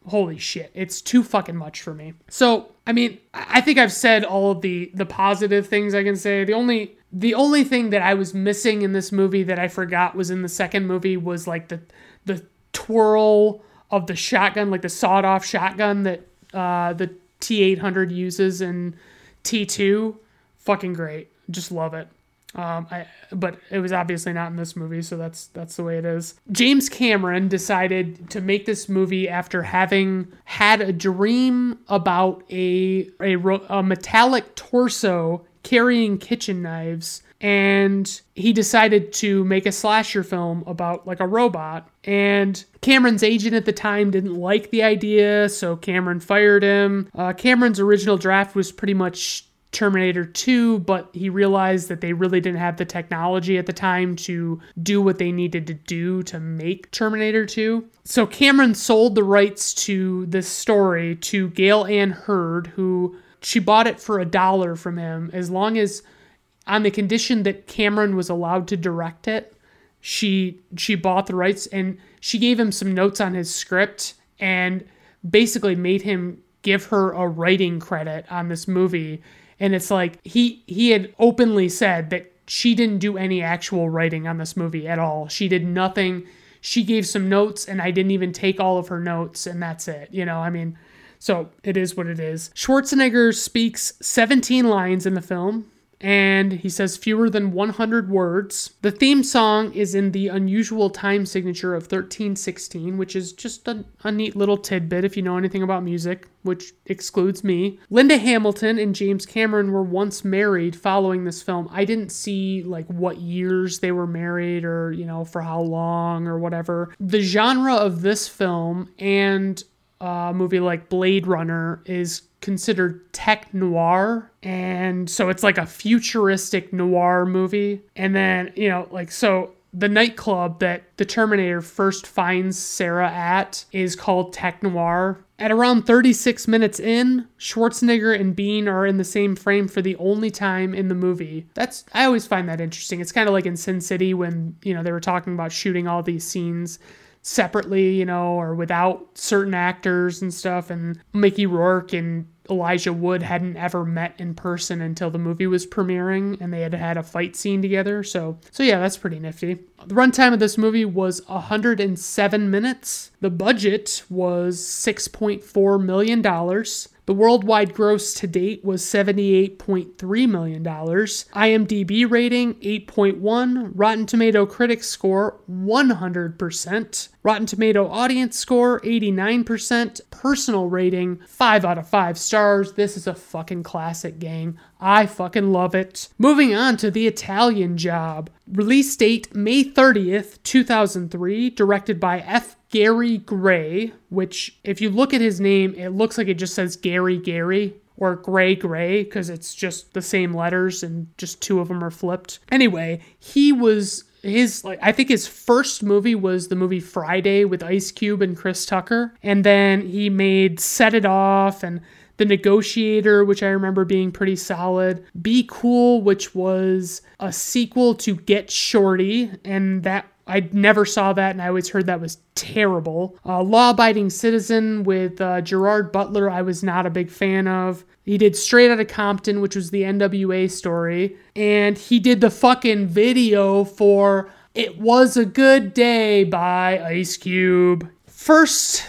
holy shit, it's too fucking much for me. So I mean, I think I've said all of the the positive things I can say. The only the only thing that I was missing in this movie that I forgot was in the second movie was like the the twirl of the shotgun, like the sawed off shotgun that uh the T eight hundred uses in T two. Fucking great. Just love it. Um, I, but it was obviously not in this movie, so that's that's the way it is. James Cameron decided to make this movie after having had a dream about a, a, a metallic torso carrying kitchen knives, and he decided to make a slasher film about like a robot. And Cameron's agent at the time didn't like the idea, so Cameron fired him. Uh, Cameron's original draft was pretty much Terminator two, but he realized that they really didn't have the technology at the time to do what they needed to do to make Terminator two. So Cameron sold the rights to this story to Gail Ann Hurd, who she bought it for a dollar from him, as long as, on the condition that Cameron was allowed to direct it. She she bought the rights, and she gave him some notes on his script and basically made him give her a writing credit on this movie. And it's like, he, he had openly said that she didn't do any actual writing on this movie at all. She did nothing. She gave some notes, and I didn't even take all of her notes, and that's it. You know, I mean, so it is what it is. Schwarzenegger speaks seventeen lines in the film, and he says fewer than one hundred words. The theme song is in the unusual time signature of thirteen sixteen, which is just a, a neat little tidbit if you know anything about music, which excludes me. Linda Hamilton and James Cameron were once married following this film. I didn't see like what years they were married or, you know, for how long or whatever. The genre of this film and a movie like Blade Runner is considered tech noir, and so it's like a futuristic noir movie. And then, you know, like, so the nightclub that the Terminator first finds Sarah at is called Tech Noir. At around thirty-six minutes in, Schwarzenegger and Biehn are in the same frame for the only time in the movie. That's, I always find that interesting. It's kind of like in Sin City when, you know, they were talking about shooting all these scenes separately, you know, or without certain actors and stuff, and Mickey Rourke and Elijah Wood hadn't ever met in person until the movie was premiering, and they had had a fight scene together. So, so yeah, that's pretty nifty. The runtime of this movie was one hundred seven minutes. The budget was six point four million dollars. The worldwide gross to date was seventy-eight point three million dollars. IMDb rating, eight point one. Rotten Tomato critics score, one hundred percent. Rotten Tomato audience score, eighty-nine percent. Personal rating, five out of five stars. This is a fucking classic, gang. I fucking love it. Moving on to The Italian Job. Release date, May thirtieth, two thousand three. Directed by F. Gary Gray, which if you look at his name, it looks like it just says Gary Gary or Gray Gray because it's just the same letters and just two of them are flipped. Anyway, he was his, like, I think his first movie was the movie Friday with Ice Cube and Chris Tucker. And then he made Set It Off and The Negotiator, which I remember being pretty solid. Be Cool, which was a sequel to Get Shorty, and that I never saw that, and I always heard that was terrible. Uh, Law-Abiding Citizen with uh, Gerard Butler, I was not a big fan of. He did Straight Outta Compton, which was the N W A story. And he did the fucking video for It Was a Good Day by Ice Cube. First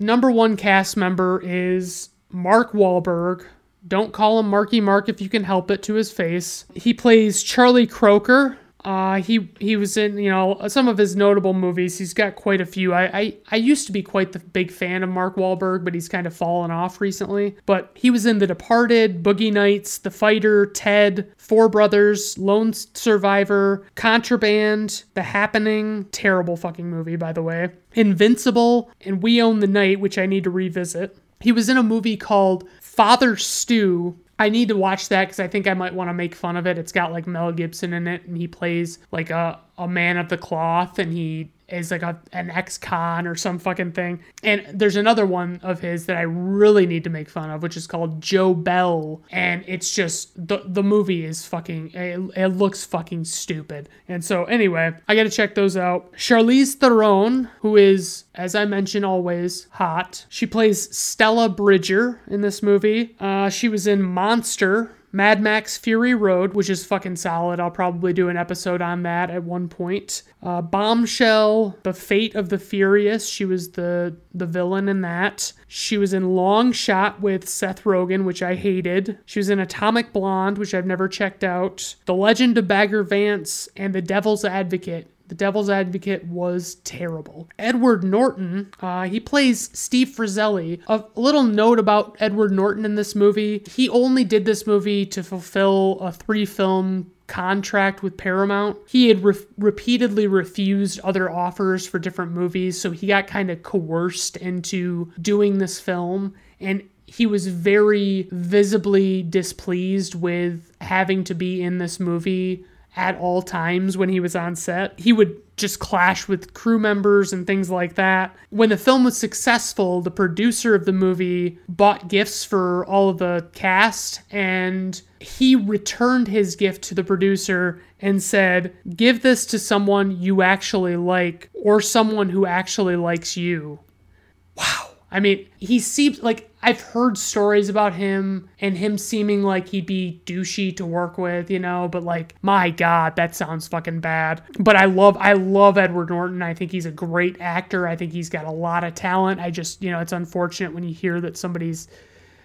number one cast member is Mark Wahlberg. Don't call him Marky Mark if you can help it, to his face. He plays Charlie Croker. Uh, he, he was in, you know, some of his notable movies. He's got quite a few. I, I, I used to be quite the big fan of Mark Wahlberg, but he's kind of fallen off recently. But he was in The Departed, Boogie Nights, The Fighter, Ted, Four Brothers, Lone Survivor, Contraband, The Happening, terrible fucking movie, by the way, Invincible, and We Own the Night, which I need to revisit. He was in a movie called Father Stew. I need to watch that because I think I might want to make fun of it. It's got like Mel Gibson in it, and he plays like a, a man of the cloth, and he is like a, an ex-con or some fucking thing. And there's another one of his that I really need to make fun of, which is called Joe Bell. And it's just, the, the movie is fucking, it, it looks fucking stupid. And so anyway, I got to check those out. Charlize Theron, who is, as I mentioned, always hot. She plays Stella Bridger in this movie. Uh, she was in Monster, Mad Max Fury Road, which is fucking solid. I'll probably do an episode on that at one point. Uh, Bombshell, The Fate of the Furious. She was the, the villain in that. She was in Long Shot with Seth Rogen, which I hated. She was in Atomic Blonde, which I've never checked out. The Legend of Bagger Vance and The Devil's Advocate. The Devil's Advocate was terrible. Edward Norton, uh, he plays Steve Frizzelli. A little note about Edward Norton in this movie. He only did this movie to fulfill a three-film contract with Paramount. He had re- repeatedly refused other offers for different movies, so he got kind of coerced into doing this film. And he was very visibly displeased with having to be in this movie at all times when he was on set. He would just clash with crew members and things like that. When the film was successful, the producer of the movie bought gifts for all of the cast, and he returned his gift to the producer and said, "Give this to someone you actually like or someone who actually likes you." Wow. I mean, he seems like, I've heard stories about him and him seeming like he'd be douchey to work with, you know, but like, my God, that sounds fucking bad. But I love, I love Edward Norton. I think he's a great actor. I think he's got a lot of talent. I just, you know, it's unfortunate when you hear that somebody's,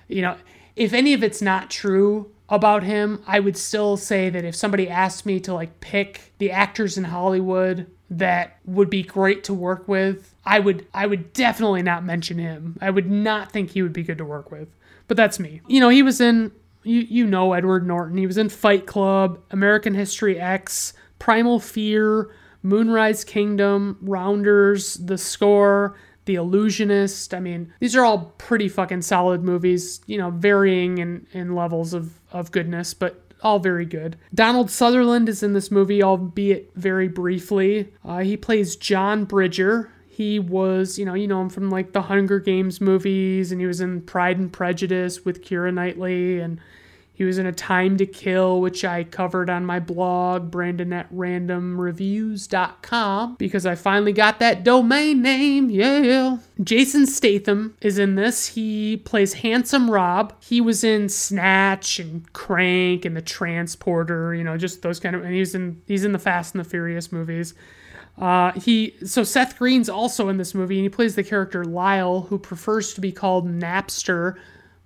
you know, if any of it's not true about him, I would still say that if somebody asked me to like pick the actors in Hollywood that would be great to work with, I would I would definitely not mention him. I would not think he would be good to work with. But that's me. You know, he was in, you, you know Edward Norton. He was in Fight Club, American History X, Primal Fear, Moonrise Kingdom, Rounders, The Score, The Illusionist. I mean, these are all pretty fucking solid movies, you know, varying in, in levels of, of goodness, but all very good. Donald Sutherland is in this movie, albeit very briefly. Uh, he plays John Bridger. He was, you know, you know him from like the Hunger Games movies, and he was in Pride and Prejudice with Keira Knightley, and he was in A Time to Kill, which I covered on my blog, Brandon at random reviews dot com, because I finally got that domain name, yeah. Jason Statham is in this. He plays Handsome Rob. He was in Snatch and Crank and The Transporter, you know, just those kind of, and he's in, he's in the Fast and the Furious movies. Uh, he so Seth Green's also in this movie, and he plays the character Lyle, who prefers to be called Napster,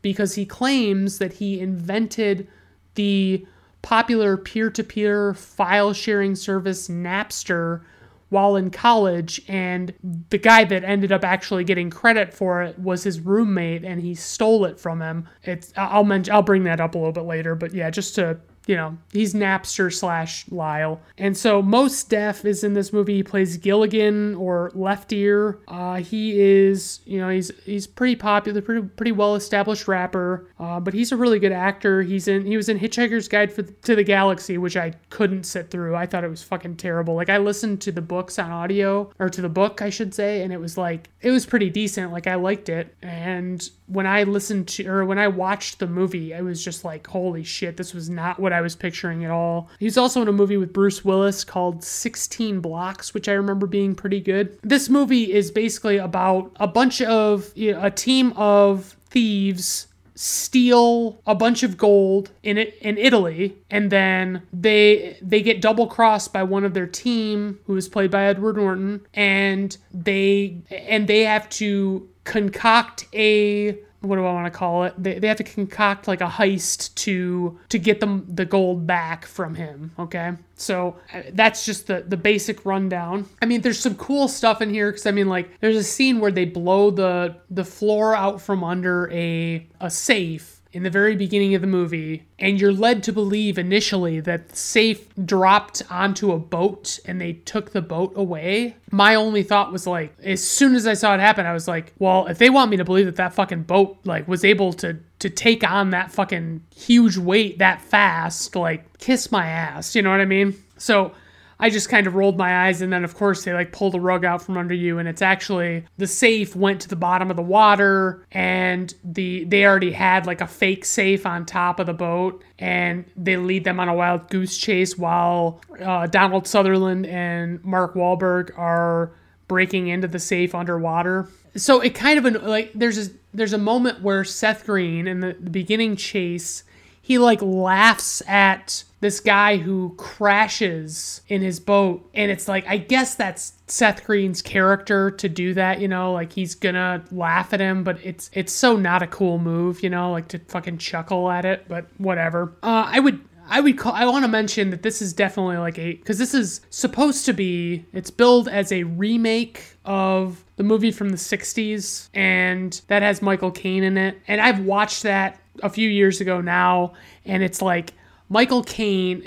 because he claims that he invented the popular peer-to-peer file-sharing service Napster while in college, and the guy that ended up actually getting credit for it was his roommate, and he stole it from him. It's I'll mention I'll bring that up a little bit later, but yeah, just to, you know, he's Napster slash Lyle. And so Mos Def is in this movie. He plays Gilligan, or Left Ear. Uh, he is, you know, he's he's pretty popular, pretty pretty well-established rapper, uh, but he's a really good actor. He's in, he was in Hitchhiker's Guide for, to the Galaxy, which I couldn't sit through. I thought it was fucking terrible. Like, I listened to the books on audio, or to the book, I should say, and it was like, it was pretty decent. Like, I liked it. And when I listened to, or when I watched the movie, I was just like, holy shit, this was not what I was picturing at all. He's also in a movie with Bruce Willis called sixteen blocks, which I remember being pretty good. This movie is basically about a bunch of, you know, a team of thieves steal a bunch of gold in it in Italy, and then they they get double crossed by one of their team, who is played by Edward Norton, and they and they have to concoct a what do I want to call it? They they have to concoct like a heist to to get them the gold back from him, okay? So that's just the, the basic rundown. I mean, there's some cool stuff in here, because I mean, like, there's a scene where they blow the the floor out from under a a safe in the very beginning of the movie, and you're led to believe initially that the safe dropped onto a boat and they took the boat away. My only thought was, like, as soon as I saw it happen, I was like, well, if they want me to believe that that fucking boat, like, was able to to take on that fucking huge weight that fast, like, kiss my ass, you know what I mean? So I just kind of rolled my eyes, and then of course they like pull the rug out from under you, and it's actually the safe went to the bottom of the water, and the they already had like a fake safe on top of the boat, and they lead them on a wild goose chase while uh, Donald Sutherland and Mark Wahlberg are breaking into the safe underwater. So it kind of like there's a there's a moment where Seth Green in the, the beginning chase, he like laughs at this guy who crashes in his boat. And it's like, I guess that's Seth Green's character to do that, you know, like he's gonna laugh at him, but it's it's so not a cool move, you know, like to fucking chuckle at it, but whatever. Uh, I would, I would call, I want to mention that this is definitely like a, because this is supposed to be, it's billed as a remake of the movie from the sixties, and that has Michael Caine in it. And I've watched that a few years ago now, and it's like, Michael Caine,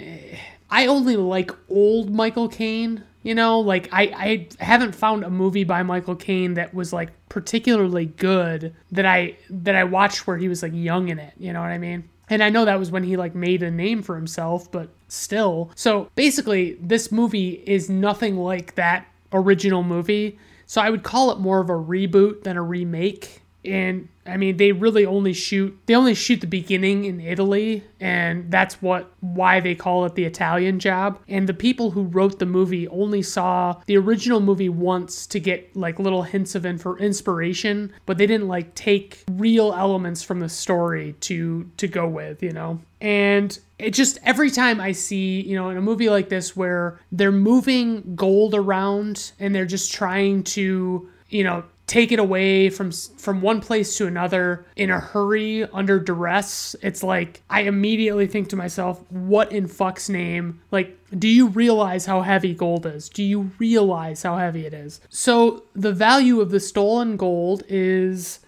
I only like old Michael Caine, you know, like I, I haven't found a movie by Michael Caine that was like particularly good that I that I watched where he was like young in it, you know what I mean? And I know that was when he like made a name for himself, but still. So basically this movie is nothing like that original movie. So I would call it more of a reboot than a remake. And I mean, they really only shoot, they only shoot the beginning in Italy, and that's what, why they call it The Italian Job. And the people who wrote the movie only saw the original movie once to get like little hints of inf- inspiration, but they didn't like take real elements from the story to, to go with, you know? And it just, every time I see, you know, in a movie like this where they're moving gold around and they're just trying to, you know, take it away from from one place to another in a hurry, under duress, it's like I immediately think to myself, what in fuck's name? Like, do you realize how heavy gold is? Do you realize how heavy it is? So the value of the stolen gold is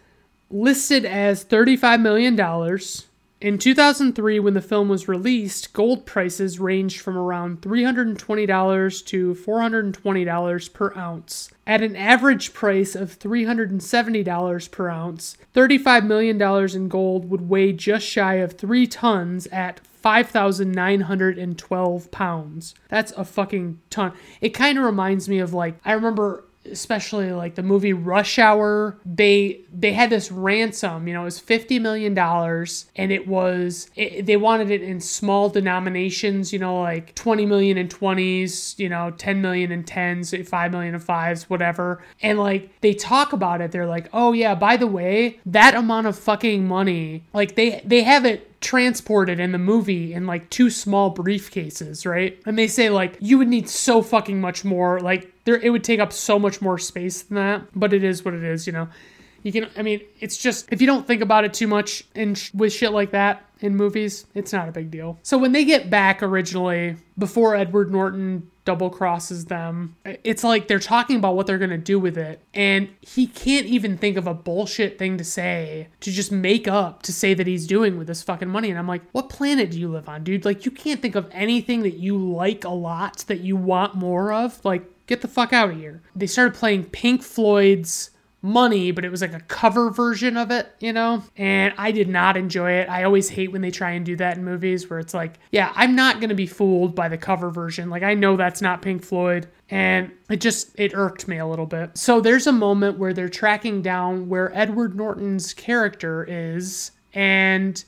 listed as thirty-five million dollars. In two thousand three, when the film was released, gold prices ranged from around three hundred twenty dollars to four hundred twenty dollars per ounce. At an average price of three hundred seventy dollars per ounce, thirty-five million dollars in gold would weigh just shy of three tons at five thousand nine hundred twelve pounds. That's a fucking ton. It kind of reminds me of, like, I remember, especially like the movie Rush Hour, they they had this ransom, you know, it was fifty million dollars, and it was, it, they wanted it in small denominations, you know, like twenty million in twenties, you know, ten million in tens, five million in fives, whatever. And like, they talk about it, they're like, oh yeah, by the way, that amount of fucking money, like they, they have it transported in the movie in like two small briefcases, right? And they say like, you would need so fucking much more, like there, it would take up so much more space than that, but it is what it is, you know? You can, I mean, it's just, if you don't think about it too much and sh- with shit like that in movies, it's not a big deal. So when they get back originally, before Edward Norton double crosses them, it's like they're talking about what they're going to do with it. And he can't even think of a bullshit thing to say, to just make up, to say that he's doing with this fucking money. And I'm like, what planet do you live on, dude? Like, you can't think of anything that you like a lot that you want more of. Like, get the fuck out of here. They started playing Pink Floyd's Money, but it was like a cover version of it, you know? And I did not enjoy it. I always hate when they try and do that in movies where it's like, yeah, I'm not going to be fooled by the cover version. Like, I know that's not Pink Floyd. And it just, it irked me a little bit. So there's a moment where they're tracking down where Edward Norton's character is, and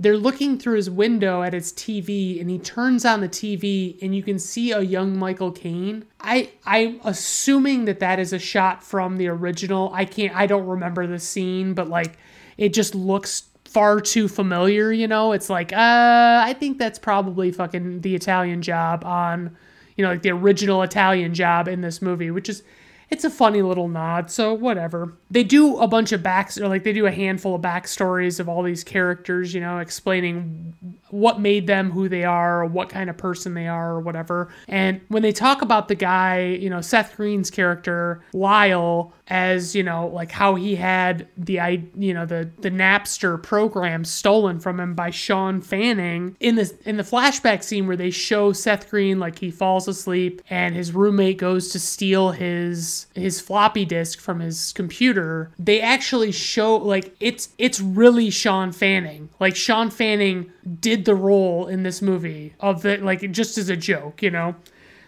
they're looking through his window at his T V, and he turns on the T V and you can see a young Michael Caine. I, I'm assuming that that is a shot from the original. I can't, I don't remember the scene, but like, it just looks far too familiar, you know? It's like, uh, I think that's probably fucking The Italian Job on, you know, like the original Italian Job in this movie, which is, it's a funny little nod, so whatever. They do a bunch of backs, or like they do a handful of backstories of all these characters, you know, explaining what made them who they are, or what kind of person they are, or whatever. And when they talk about the guy, you know, Seth Green's character, Lyle, as, you know, like how he had the, you know, the, the Napster program stolen from him by Sean Fanning. In the, in the flashback scene where they show Seth Green, like he falls asleep and his roommate goes to steal his, his floppy disk from his computer, they actually show, like, it's it's really Sean Fanning. Like, Sean Fanning did the role in this movie of the, like, just as a joke, you know?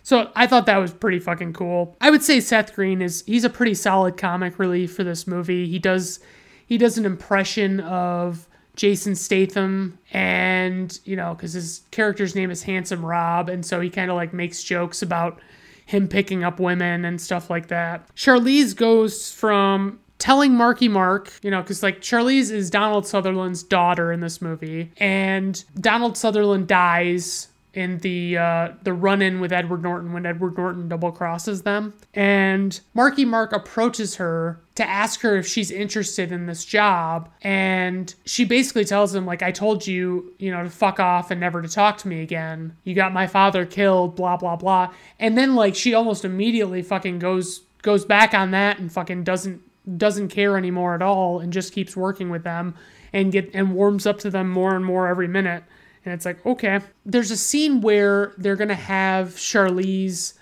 So I thought that was pretty fucking cool. I would say Seth Green is, he's a pretty solid comic relief for this movie. He does, he does an impression of Jason Statham, and, you know, because his character's name is Handsome Rob, and so he kind of, like, makes jokes about him picking up women and stuff like that. Charlize goes from telling Marky Mark, you know, because like Charlize is Donald Sutherland's daughter in this movie, and Donald Sutherland dies in the uh, the run-in with Edward Norton when Edward Norton double-crosses them. And Marky Mark approaches her to ask her if she's interested in this job. And she basically tells him, like, I told you, you know, to fuck off and never to talk to me again. You got my father killed, blah, blah, blah. And then, like, she almost immediately fucking goes goes back on that and fucking doesn't doesn't care anymore at all, and just keeps working with them and get and warms up to them more and more every minute. And it's like, okay. There's a scene where they're going to have Charlize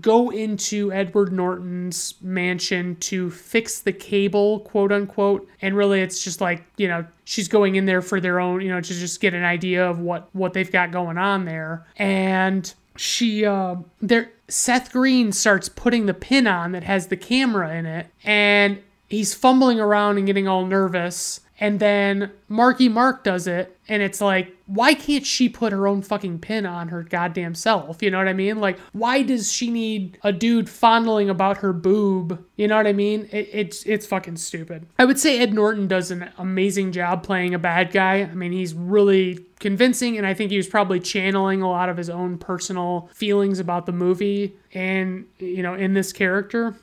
go into Edward Norton's mansion to fix the cable, quote unquote. And really it's just like, you know, she's going in there for their own, you know, to just get an idea of what, what they've got going on there. And she, uh, there, Seth Green starts putting the pin on that has the camera in it. And he's fumbling around and getting all nervous. And then Marky Mark does it. And it's like, why can't she put her own fucking pin on her goddamn self? You know what I mean? Like, why does she need a dude fondling about her boob? You know what I mean? It, it's it's fucking stupid. I would say Ed Norton does an amazing job playing a bad guy. I mean, he's really convincing, and I think he was probably channeling a lot of his own personal feelings about the movie and, you know, in this character.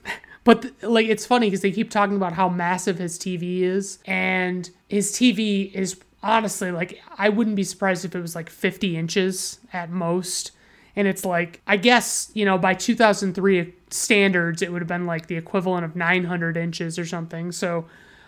But, the, like, it's funny because they keep talking about how massive his T V is, and his T V is... Honestly, like, I wouldn't be surprised if it was like fifty inches at most. And it's like, I guess, you know, by two thousand three standards, it would have been like the equivalent of nine hundred inches or something. So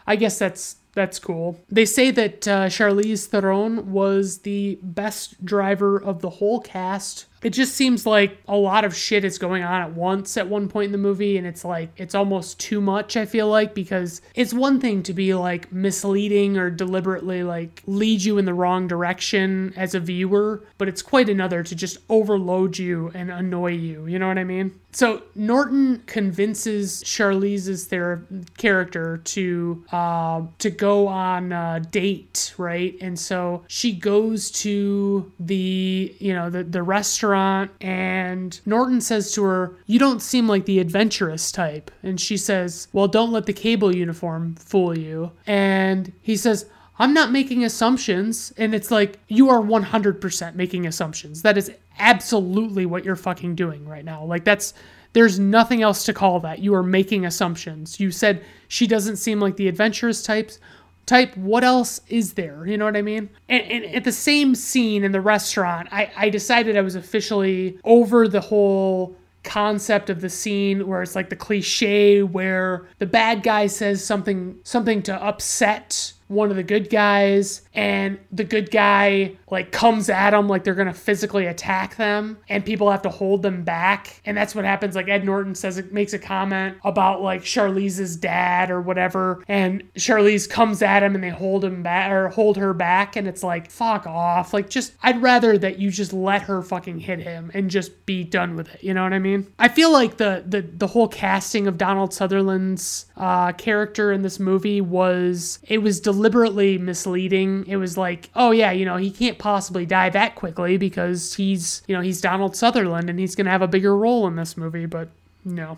I guess that's that's cool. They say that uh, Charlize Theron was the best driver of the whole cast. It just seems like a lot of shit is going on at once at one point in the movie, and it's like, it's almost too much, I feel like, because it's one thing to be like misleading or deliberately like lead you in the wrong direction as a viewer, but it's quite another to just overload you and annoy you, you know what I mean? So Norton convinces Charlize's their character to, uh, to go on a date, right? And so she goes to the, you know, the, the restaurant, and Norton says to her, "You don't seem like the adventurous type." And she says, "Well, don't let the cable uniform fool you." And he says, "I'm not making assumptions." And it's like, you are one hundred percent making assumptions. That is absolutely what you're fucking doing right now. Like, that's, there's nothing else to call that. You are making assumptions. You said she doesn't seem like the adventurous types. Type, what else is there? You know what I mean? And, and at the same scene in the restaurant, I, I decided I was officially over the whole concept of the scene where it's like the cliche where the bad guy says something something to upset one of the good guys, and the good guy like comes at them like they're gonna physically attack them, and people have to hold them back. And that's what happens. Like, Ed Norton says, it makes a comment about like Charlize's dad or whatever, and Charlize comes at him and they hold him back or hold her back, and it's like, fuck off. Like, just, I'd rather that you just let her fucking hit him and just be done with it. You know what I mean? I feel like the the the whole casting of Donald Sutherland's uh, character in this movie was, it was deliberately misleading. It was like, oh yeah, you know, he can't possibly die that quickly because he's, you know, he's Donald Sutherland and he's going to have a bigger role in this movie, but no.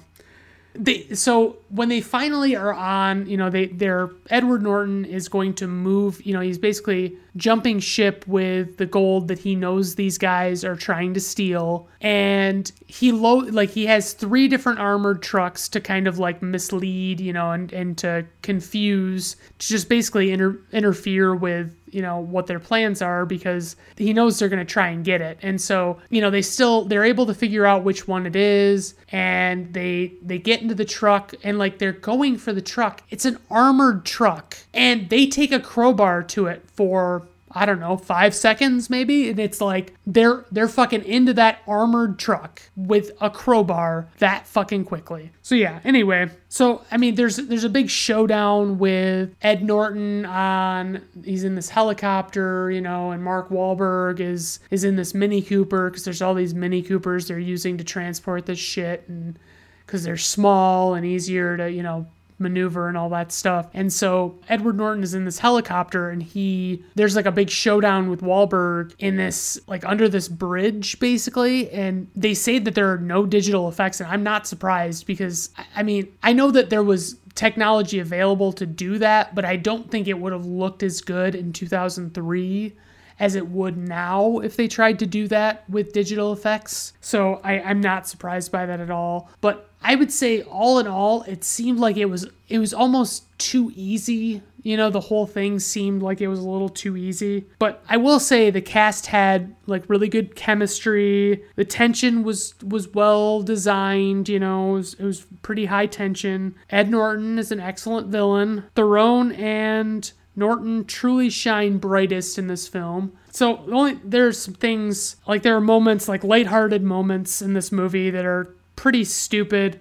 They, so when they finally are on, you know, they, they're, Edward Norton is going to move, you know, he's basically jumping ship with the gold that he knows these guys are trying to steal. And he lo- like he has three different armored trucks to kind of like mislead, you know, and, and to confuse, to just basically inter- interfere with, you know, what their plans are, because he knows they're going to try and get it. And so, you know, they still, they're able to figure out which one it is, and they, they get into the truck, and like, they're going for the truck. It's an armored truck, and they take a crowbar to it for, I don't know, five seconds maybe. And it's like, they're, they're fucking into that armored truck with a crowbar that fucking quickly. So yeah, anyway. So, I mean, there's, there's a big showdown with Ed Norton on, he's in this helicopter, you know, and Mark Wahlberg is, is in this Mini Cooper, cause there's all these Mini Coopers they're using to transport this shit. And cause they're small and easier to, you know, maneuver and all that stuff. And so Edward Norton is in this helicopter, and he, there's like a big showdown with Wahlberg in this, like under this bridge basically. And they say that there are no digital effects, and I'm not surprised because, I mean, I know that there was technology available to do that, but I don't think it would have looked as good in two thousand three as it would now if they tried to do that with digital effects. So I, I'm not surprised by that at all. But I would say all in all, it seemed like it was it was almost too easy. You know, the whole thing seemed like it was a little too easy. But I will say the cast had like really good chemistry. The tension was was well designed, you know, it was, it was pretty high tension. Ed Norton is an excellent villain. Theron and Norton truly shine brightest in this film. So only, there's some things, like there are moments, like lighthearted moments in this movie that are pretty stupid.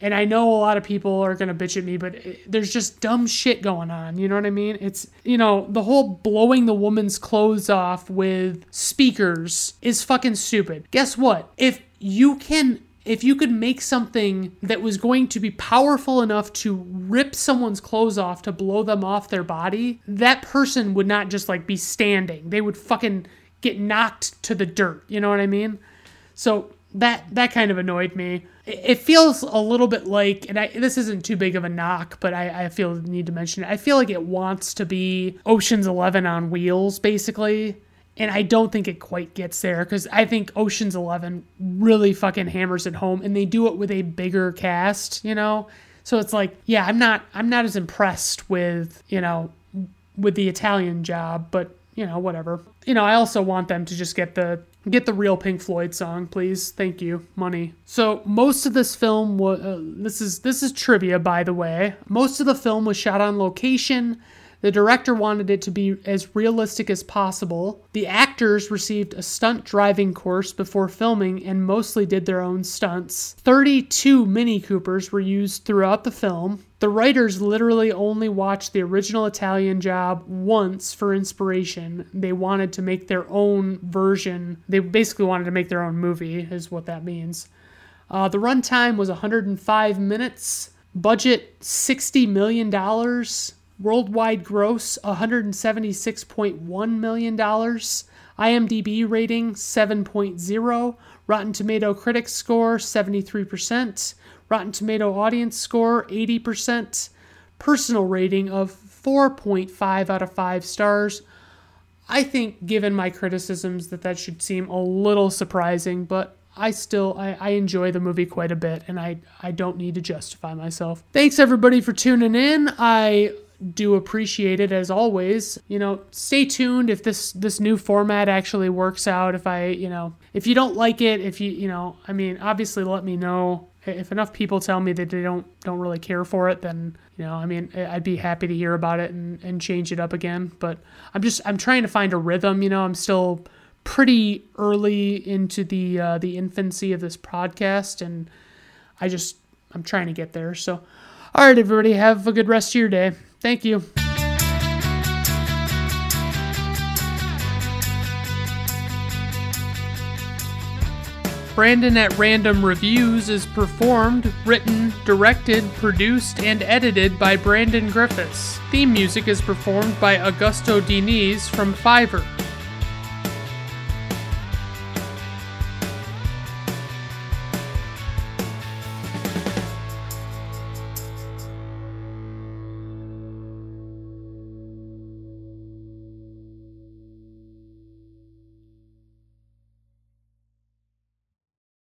And I know a lot of people are going to bitch at me, but it, there's just dumb shit going on. You know what I mean? It's, you know, the whole blowing the woman's clothes off with speakers is fucking stupid. Guess what? If you can if you could make something that was going to be powerful enough to rip someone's clothes off, to blow them off their body, that person would not just like be standing. They would fucking get knocked to the dirt. You know what I mean? So that, that kind of annoyed me. It feels a little bit like, and I, this isn't too big of a knock, but I, I feel the need to mention it. I feel like it wants to be Ocean's Eleven on wheels, basically. And I don't think it quite gets there, because I think Ocean's Eleven really fucking hammers it home, and they do it with a bigger cast, you know? So it's like, yeah, I'm not, I'm not as impressed with, you know, with The Italian Job, but, you know, whatever. You know, I also want them to just get the, get the real Pink Floyd song, please. Thank you. Money. So most of this film was, uh, this is, this is trivia, by the way. Most of the film was shot on location. The director wanted it to be as realistic as possible. The actors received a stunt driving course before filming and mostly did their own stunts. thirty-two Mini Coopers were used throughout the film. The writers literally only watched the original Italian Job once for inspiration. They wanted to make their own version. They basically wanted to make their own movie, is what that means. Uh, the runtime was one hundred five minutes. Budget, sixty million dollars. Worldwide gross, one hundred seventy-six point one million dollars. I M D B rating, seven point oh. Rotten Tomato critics score, seventy-three percent. Rotten Tomato audience score, eighty percent. Personal rating of four point five out of five stars. I think, given my criticisms, that that should seem a little surprising, but I still, I, I enjoy the movie quite a bit, and I, I don't need to justify myself. Thanks, everybody, for tuning in. I do appreciate it, as always. You know, stay tuned if this this new format actually works out. If I, you know, if you don't like it, if you, you know, I mean, obviously let me know. If enough people tell me that they don't don't really care for it, then, you know, I mean, I'd be happy to hear about it and, and change it up again. But I'm just, I'm trying to find a rhythm, you know. I'm still pretty early into the uh, the infancy of this podcast, and I just, I'm trying to get there. So, all right, everybody, have a good rest of your day. Thank you. Brandon at Random Reviews is performed, written, directed, produced, and edited by Brandon Griffiths. Theme music is performed by Augusto Diniz from Fiverr.